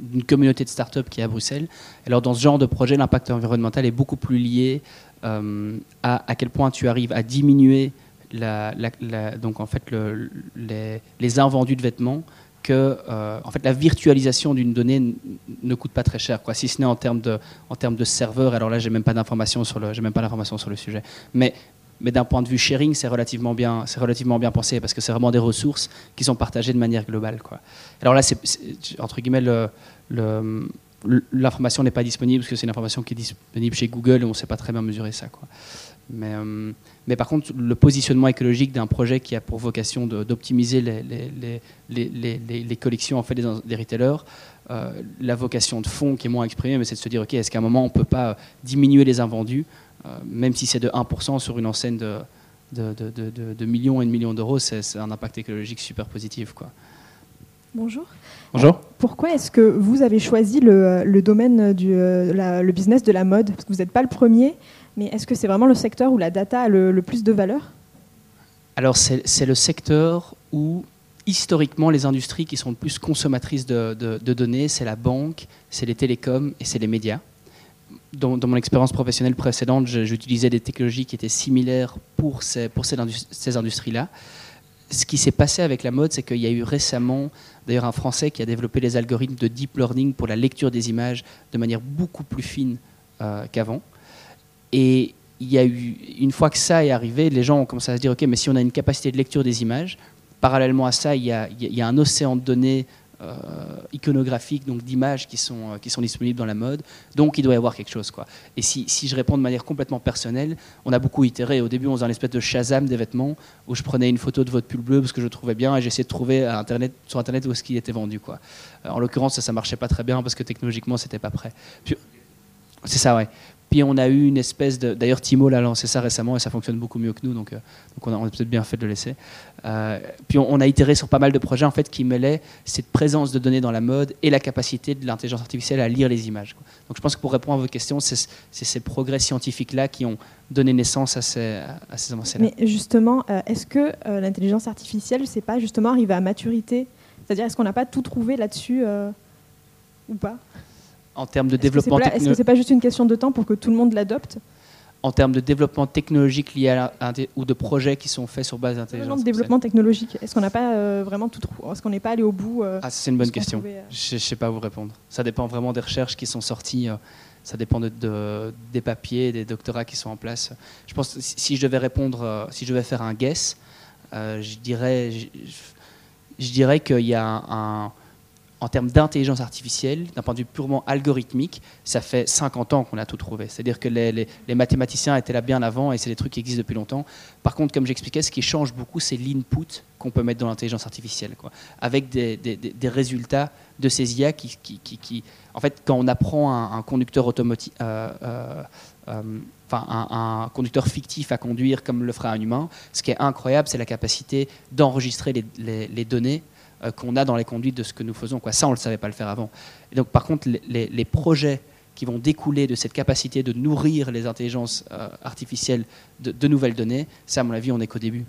d'une communauté de start-up qui est à Bruxelles. Alors dans ce genre de projet, l'impact environnemental est beaucoup plus lié euh, à, à quel point tu arrives à diminuer la, la, la, donc en fait le, les, les invendus de vêtements que euh, en fait la virtualisation d'une donnée ne coûte pas très cher, quoi, si ce n'est en termes de en termes de serveurs. Alors là, j'ai même pas d'informations sur le j'ai même pas d'informations sur le sujet, mais mais d'un point de vue sharing, c'est relativement bien, c'est relativement bien pensé, parce que c'est vraiment des ressources qui sont partagées de manière globale, quoi. Alors là, c'est, c'est, entre guillemets, le, le, l'information n'est pas disponible, parce que c'est une information qui est disponible chez Google, et on ne sait pas très bien mesurer ça, quoi. Mais, euh, mais par contre, le positionnement écologique d'un projet qui a pour vocation de, d'optimiser les, les, les, les, les, les, les collections en fait, des, des retailers, euh, la vocation de fond qui est moins exprimée, mais c'est de se dire, ok, est-ce qu'à un moment, on ne peut pas diminuer les invendus, Euh, même si c'est de un pour cent sur une enseigne de, de, de, de, de millions et de millions d'euros, c'est, c'est un impact écologique super positif, quoi. Bonjour. Bonjour. Pourquoi est-ce que vous avez choisi le, le domaine du la, le business de la mode? Parce que vous n'êtes pas le premier, mais est-ce que c'est vraiment le secteur où la data a le, le plus de valeur? Alors c'est, c'est le secteur où historiquement les industries qui sont le plus consommatrices de, de, de données, c'est la banque, c'est les télécoms et c'est les médias. Dans, dans mon expérience professionnelle précédente, j'utilisais des technologies qui étaient similaires pour ces, pour ces, industries, ces industries-là. Ce qui s'est passé avec la mode, c'est qu'il y a eu récemment, d'ailleurs, un Français qui a développé des algorithmes de deep learning pour la lecture des images de manière beaucoup plus fine euh, qu'avant. Et il y a eu, une fois que ça est arrivé, les gens ont commencé à se dire « Ok, mais si on a une capacité de lecture des images, parallèlement à ça, il y a, il y a un océan de données Euh, iconographiques, donc d'images qui sont, euh, qui sont disponibles dans la mode, donc il doit y avoir quelque chose, quoi. Et si, si je réponds de manière complètement personnelle, on a beaucoup itéré. Au début, on faisait une espèce de Shazam des vêtements, où je prenais une photo de votre pull bleu parce que je le trouvais bien, et j'essayais de trouver à Internet, sur Internet où est-ce qu'il était vendu, quoi. Euh, en l'occurrence, ça ne marchait pas très bien, parce que technologiquement, c'était pas prêt. Puis, c'est ça, ouais. Puis on a eu une espèce de... D'ailleurs, Timo l'a lancé ça récemment, et ça fonctionne beaucoup mieux que nous, donc, euh, donc on, a, on a peut-être bien fait de le laisser. Euh, puis on, on a itéré sur pas mal de projets en fait, qui mêlaient cette présence de données dans la mode et la capacité de l'intelligence artificielle à lire les images, quoi. Donc je pense que pour répondre à vos questions, c'est, c'est ces progrès scientifiques-là qui ont donné naissance à ces, à ces avancées-là. Mais justement, euh, est-ce que euh, l'intelligence artificielle, c'est pas justement arrivé à maturité? C'est-à-dire, est-ce qu'on n'a pas tout trouvé là-dessus euh, ou pas? En termes de est-ce développement que pas, techno... Est-ce que c'est pas juste une question de temps pour que tout le monde l'adopte? En termes de développement technologique lié à, à ou de projets qui sont faits sur base d'intelligence artificielle. De développement technologique. Est-ce qu'on n'a pas euh, vraiment tout trou... Est-ce qu'on n'est pas allé au bout euh, Ah, c'est une bonne question. Pouvait, euh... Je ne sais pas vous répondre. Ça dépend vraiment des recherches qui sont sorties. Euh, ça dépend de, de, des papiers, des doctorats qui sont en place. Je pense que si je devais répondre, euh, si je devais faire un guess, euh, je dirais, je, je dirais qu'il y a un, un en termes d'intelligence artificielle, d'un point de vue purement algorithmique, ça fait cinquante ans qu'on a tout trouvé. C'est-à-dire que les, les, les mathématiciens étaient là bien avant, et c'est des trucs qui existent depuis longtemps. Par contre, comme j'expliquais, ce qui change beaucoup, c'est l'input qu'on peut mettre dans l'intelligence artificielle, quoi, avec des, des, des résultats de ces I A qui, qui, qui, qui... En fait, quand on apprend un, un conducteur automatique... Euh, euh, euh, Enfin, un, un conducteur fictif à conduire comme le ferait un humain, ce qui est incroyable, c'est la capacité d'enregistrer les, les, les données euh, qu'on a dans les conduites de ce que nous faisons, quoi. Ça, on ne le savait pas le faire avant. Et donc, par contre, les, les projets qui vont découler de cette capacité de nourrir les intelligences euh, artificielles de, de nouvelles données, ça, à mon avis, on n'est qu'au début.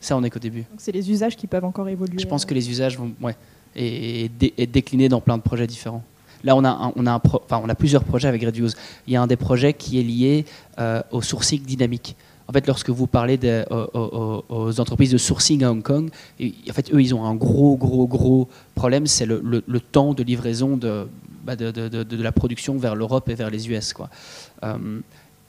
Ça, on n'est qu'au début. Donc, c'est les usages qui peuvent encore évoluer. Je pense euh... que les usages vont ouais, et, et dé, et décliner dans plein de projets différents. Là, on a, un, on, a un pro, enfin, on a plusieurs projets avec RedViews. Il y a un des projets qui est lié euh, au sourcing dynamique. En fait, lorsque vous parlez de, aux, aux entreprises de sourcing à Hong Kong, et, en fait, eux, ils ont un gros, gros, gros problème, c'est le, le, le temps de livraison de, bah, de, de, de, de la production vers l'Europe et vers les U S, quoi. Euh,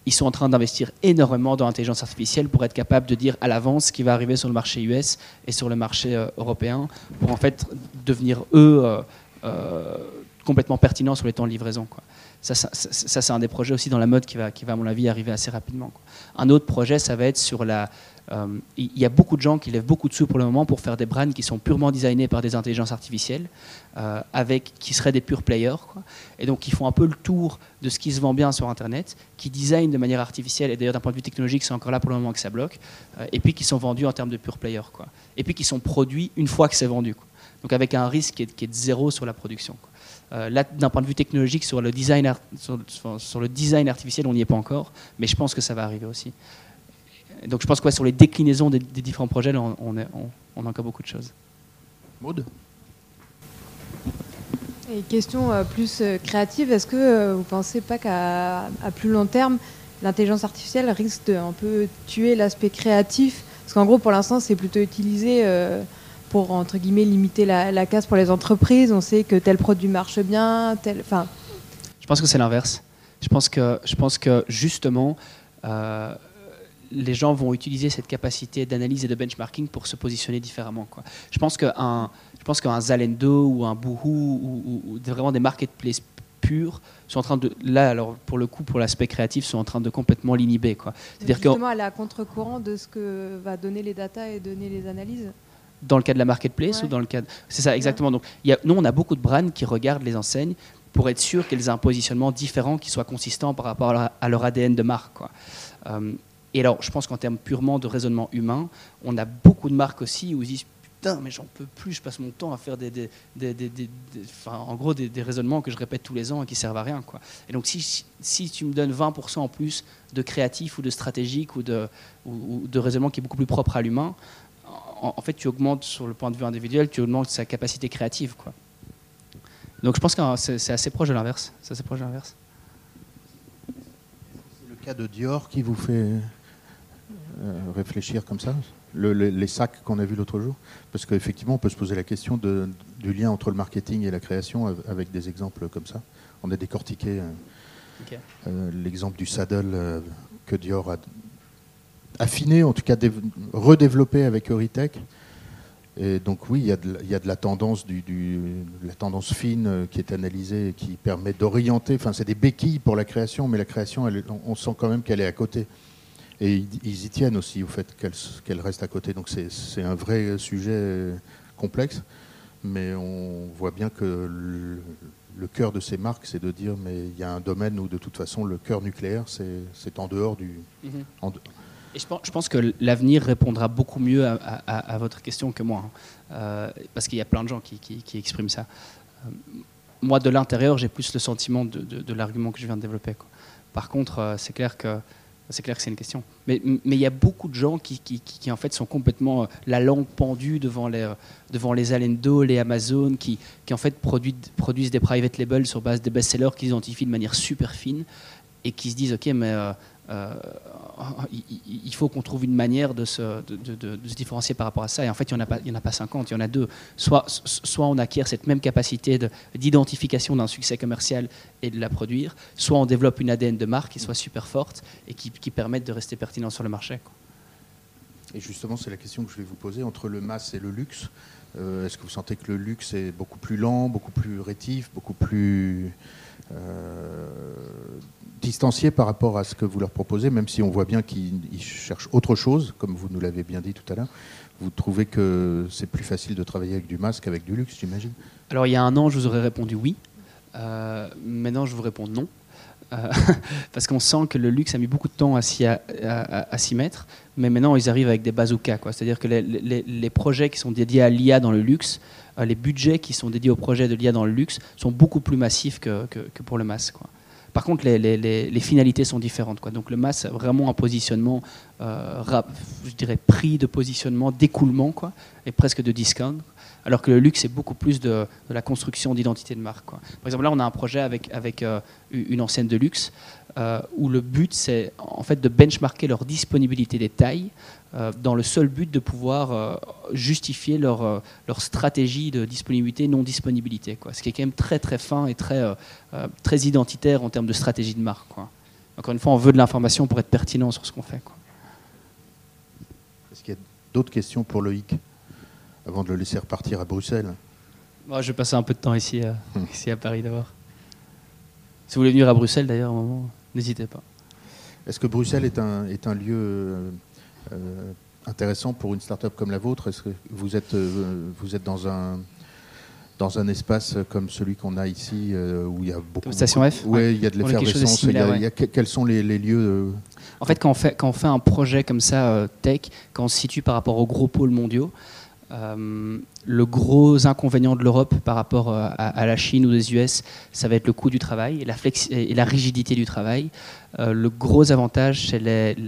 ils sont en train d'investir énormément dans l'intelligence artificielle pour être capable de dire à l'avance ce qui va arriver sur le marché U S et sur le marché euh, européen, pour en fait devenir, eux... Euh, euh, complètement pertinent sur les temps de livraison, quoi. Ça, ça, ça, ça, c'est un des projets aussi dans la mode qui va, qui va à mon avis, arriver assez rapidement, quoi. Un autre projet, ça va être sur la... Il euh, y a beaucoup de gens qui lèvent beaucoup de sous pour le moment pour faire des brands qui sont purement designés par des intelligences artificielles, euh, avec, qui seraient des pure players, quoi. Et donc, ils font un peu le tour de ce qui se vend bien sur Internet, qui designent de manière artificielle, et d'ailleurs, d'un point de vue technologique, c'est encore là pour le moment que ça bloque, euh, et puis qui sont vendus en termes de pure players, quoi. Et puis qui sont produits une fois que c'est vendu, quoi. Donc, avec un risque qui est, qui est de zéro sur la production, quoi. Euh, là, d'un point de vue technologique, sur le design, art- sur, sur, sur le design artificiel, on n'y est pas encore, mais je pense que ça va arriver aussi. Et donc je pense que ouais, sur les déclinaisons des, des différents projets, là, on, on, est, on, on a encore beaucoup de choses. Maud. Et question plus créative, est-ce que vous ne pensez pas qu'à plus long terme, l'intelligence artificielle risque de un peu tuer l'aspect créatif? Parce qu'en gros, pour l'instant, c'est plutôt utilisé pour, entre guillemets, limiter la, la casse pour les entreprises. On sait que tel produit marche bien, tel... Enfin... Je pense que c'est l'inverse. Je pense que, je pense que justement, euh, les gens vont utiliser cette capacité d'analyse et de benchmarking pour se positionner différemment, quoi. Je pense qu'un qu'un Zalando ou un Boohoo ou, ou, ou vraiment des marketplaces purs sont en train de... Là, alors, pour le coup, pour l'aspect créatif, sont en train de complètement l'inhiber, quoi. C'est-à-dire que justement, à la contre-courant de ce que va donner les datas et donner les analyses. Dans le cas de la marketplace, ouais. Ou dans le cas... De... C'est ça, exactement. Donc, y a... Nous, on a beaucoup de brands qui regardent les enseignes pour être sûr qu'elles aient un positionnement différent qui soit consistant par rapport à leur A D N de marque, quoi. Euh, et alors, je pense qu'en termes purement de raisonnement humain, on a beaucoup de marques aussi où ils disent « Putain, mais j'en peux plus, je passe mon temps à faire des, des, des, des, des, des enfin, en gros, des, des raisonnements que je répète tous les ans et qui servent à rien, quoi. » Et donc, si, si tu me donnes vingt pour cent en plus de créatif ou de stratégique ou de, ou, ou de raisonnement qui est beaucoup plus propre à l'humain, en, en fait, tu augmentes, sur le point de vue individuel, tu augmentes sa capacité créative, quoi. Donc je pense que c'est assez proche de l'inverse. C'est assez proche de l'inverse. C'est le cas de Dior qui vous fait euh, réfléchir comme ça, le, le, les sacs qu'on a vus l'autre jour. Parce qu'effectivement, on peut se poser la question de, du lien entre le marketing et la création avec des exemples comme ça. On a décortiqué euh, okay. euh, l'exemple du saddle euh, que Dior a affiné, en tout cas redéveloppé avec Euritech. Et donc oui, il y a de, il y a de la tendance du, du, la tendance fine qui est analysée et qui permet d'orienter. Enfin, c'est des béquilles pour la création, mais la création, elle, on sent quand même qu'elle est à côté. Et ils y tiennent aussi au fait qu'elle qu'elle reste à côté. Donc c'est un vrai sujet complexe, mais on voit bien que le, le cœur de ces marques, c'est de dire mais il y a un domaine où de toute façon le cœur nucléaire, c'est en dehors du. Mm-hmm. en de, Et je pense, je pense que l'avenir répondra beaucoup mieux à, à, à votre question que moi, hein. euh, parce qu'il y a plein de gens qui, qui, qui expriment ça. Euh, moi, de l'intérieur, j'ai plus le sentiment de, de, de l'argument que je viens de développer, quoi. Par contre, euh, c'est clair que c'est clair que c'est une question. Mais mais il y a beaucoup de gens qui, qui, qui, qui en fait sont complètement euh, la langue pendue devant les euh, devant les Zalando, les Amazon, qui, qui en fait produisent, produisent des private labels sur base des best-sellers qu'ils identifient de manière super fine et qui se disent ok, mais euh, Euh, il faut qu'on trouve une manière de se, de, de, de se différencier par rapport à ça. Et en fait, il n'y en a pas, il y en a pas cinquante, il y en a deux. Soit, soit on acquiert cette même capacité d'identification d'un succès commercial et de la produire, soit on développe une A D N de marque qui soit super forte et qui, qui permette de rester pertinent sur le marché, quoi. Et justement, c'est la question que je vais vous poser. Entre le masse et le luxe, euh, est-ce que vous sentez que le luxe est beaucoup plus lent, beaucoup plus rétif, beaucoup plus... Euh, distanciés par rapport à ce que vous leur proposez, même si on voit bien qu'ils cherchent autre chose, comme vous nous l'avez bien dit tout à l'heure. Vous trouvez que c'est plus facile de travailler avec du masque qu'avec du luxe, j'imagine? Alors il y a un an, je vous aurais répondu oui. Euh, maintenant, je vous réponds non. Euh, parce qu'on sent que le luxe a mis beaucoup de temps à s'y mettre, mais maintenant, ils arrivent avec des bazookas, quoi. C'est-à-dire que les, les, les projets qui sont dédiés à l'I A dans le luxe, euh, les budgets qui sont dédiés aux projets de l'I A dans le luxe sont beaucoup plus massifs que, que, que pour le masse, quoi. Par contre, les, les, les, les finalités sont différentes, quoi. Donc le masse, vraiment un positionnement, euh, rap, je dirais, prix de positionnement, d'écoulement, quoi, et presque de discount. Alors que le luxe, c'est beaucoup plus de, de la construction d'identité de marque, quoi. Par exemple, là, on a un projet avec, avec euh, une enseigne de luxe euh, où le but, c'est en fait de benchmarker leur disponibilité des tailles euh, dans le seul but de pouvoir euh, justifier leur, euh, leur stratégie de disponibilité, non-disponibilité, quoi. Ce qui est quand même très, très fin et très, euh, très identitaire en termes de stratégie de marque, quoi. Encore une fois, on veut de l'information pour être pertinent sur ce qu'on fait, quoi. Est-ce qu'il y a d'autres questions pour Loïc ? Avant de le laisser repartir à Bruxelles. Moi, je vais passer un peu de temps ici, euh, ici à Paris d'abord. Si vous voulez venir à Bruxelles d'ailleurs, à un moment, n'hésitez pas. Est-ce que Bruxelles est un, est un lieu euh, intéressant pour une start-up comme la vôtre? Est-ce que vous êtes, euh, vous êtes dans, un, dans un espace comme celui qu'on a ici euh, où il y a beaucoup... Comme Station F? Oui, ouais, il y a de l'effervescence. Ouais. Quels sont les, les lieux euh... En fait quand, on fait, quand on fait un projet comme ça, euh, tech, quand on se situe par rapport aux gros pôles mondiaux, Euh, le gros inconvénient de l'Europe par rapport à, à la Chine ou des U S, ça va être le coût du travail et la, flexi et la rigidité du travail. Euh, le gros avantage, c'est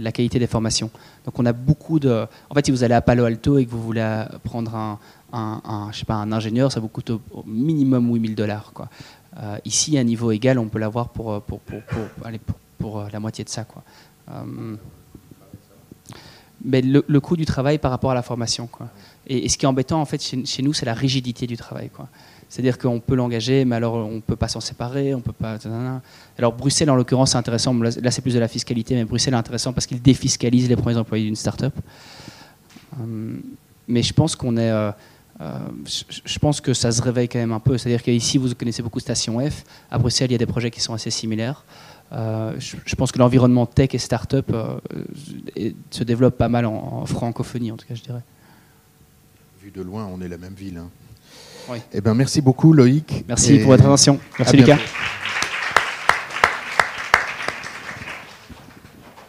la qualité des formations. Donc on a beaucoup de... En fait, si vous allez à Palo Alto et que vous voulez prendre un, un, un, je sais pas, un ingénieur, ça vous coûte au, au minimum huit mille dollars. Euh, ici, à niveau égal, on peut l'avoir pour, pour, pour, pour, allez, pour, pour la moitié de ça. Quoi. Euh, mais le, le coût du travail par rapport à la formation. Quoi. Et, et ce qui est embêtant, en fait, chez, chez nous, c'est la rigidité du travail. Quoi. C'est-à-dire qu'on peut l'engager, mais alors on ne peut pas s'en séparer, on peut pas... Alors Bruxelles, en l'occurrence, c'est intéressant, là c'est plus de la fiscalité, mais Bruxelles est intéressant parce qu'il défiscalise les premiers employés d'une start-up. Hum, mais je pense qu'on est... Euh, euh, je pense que ça se réveille quand même un peu. C'est-à-dire qu'ici, vous connaissez beaucoup Station F. À Bruxelles, il y a des projets qui sont assez similaires. Euh, je, je pense que l'environnement tech et start-up euh, se développe pas mal en, en francophonie, en tout cas, je dirais. Vu de loin, on est la même ville, hein. Oui. Eh ben, merci beaucoup Loïc. Merci et pour votre attention. Merci Lucas. Bientôt.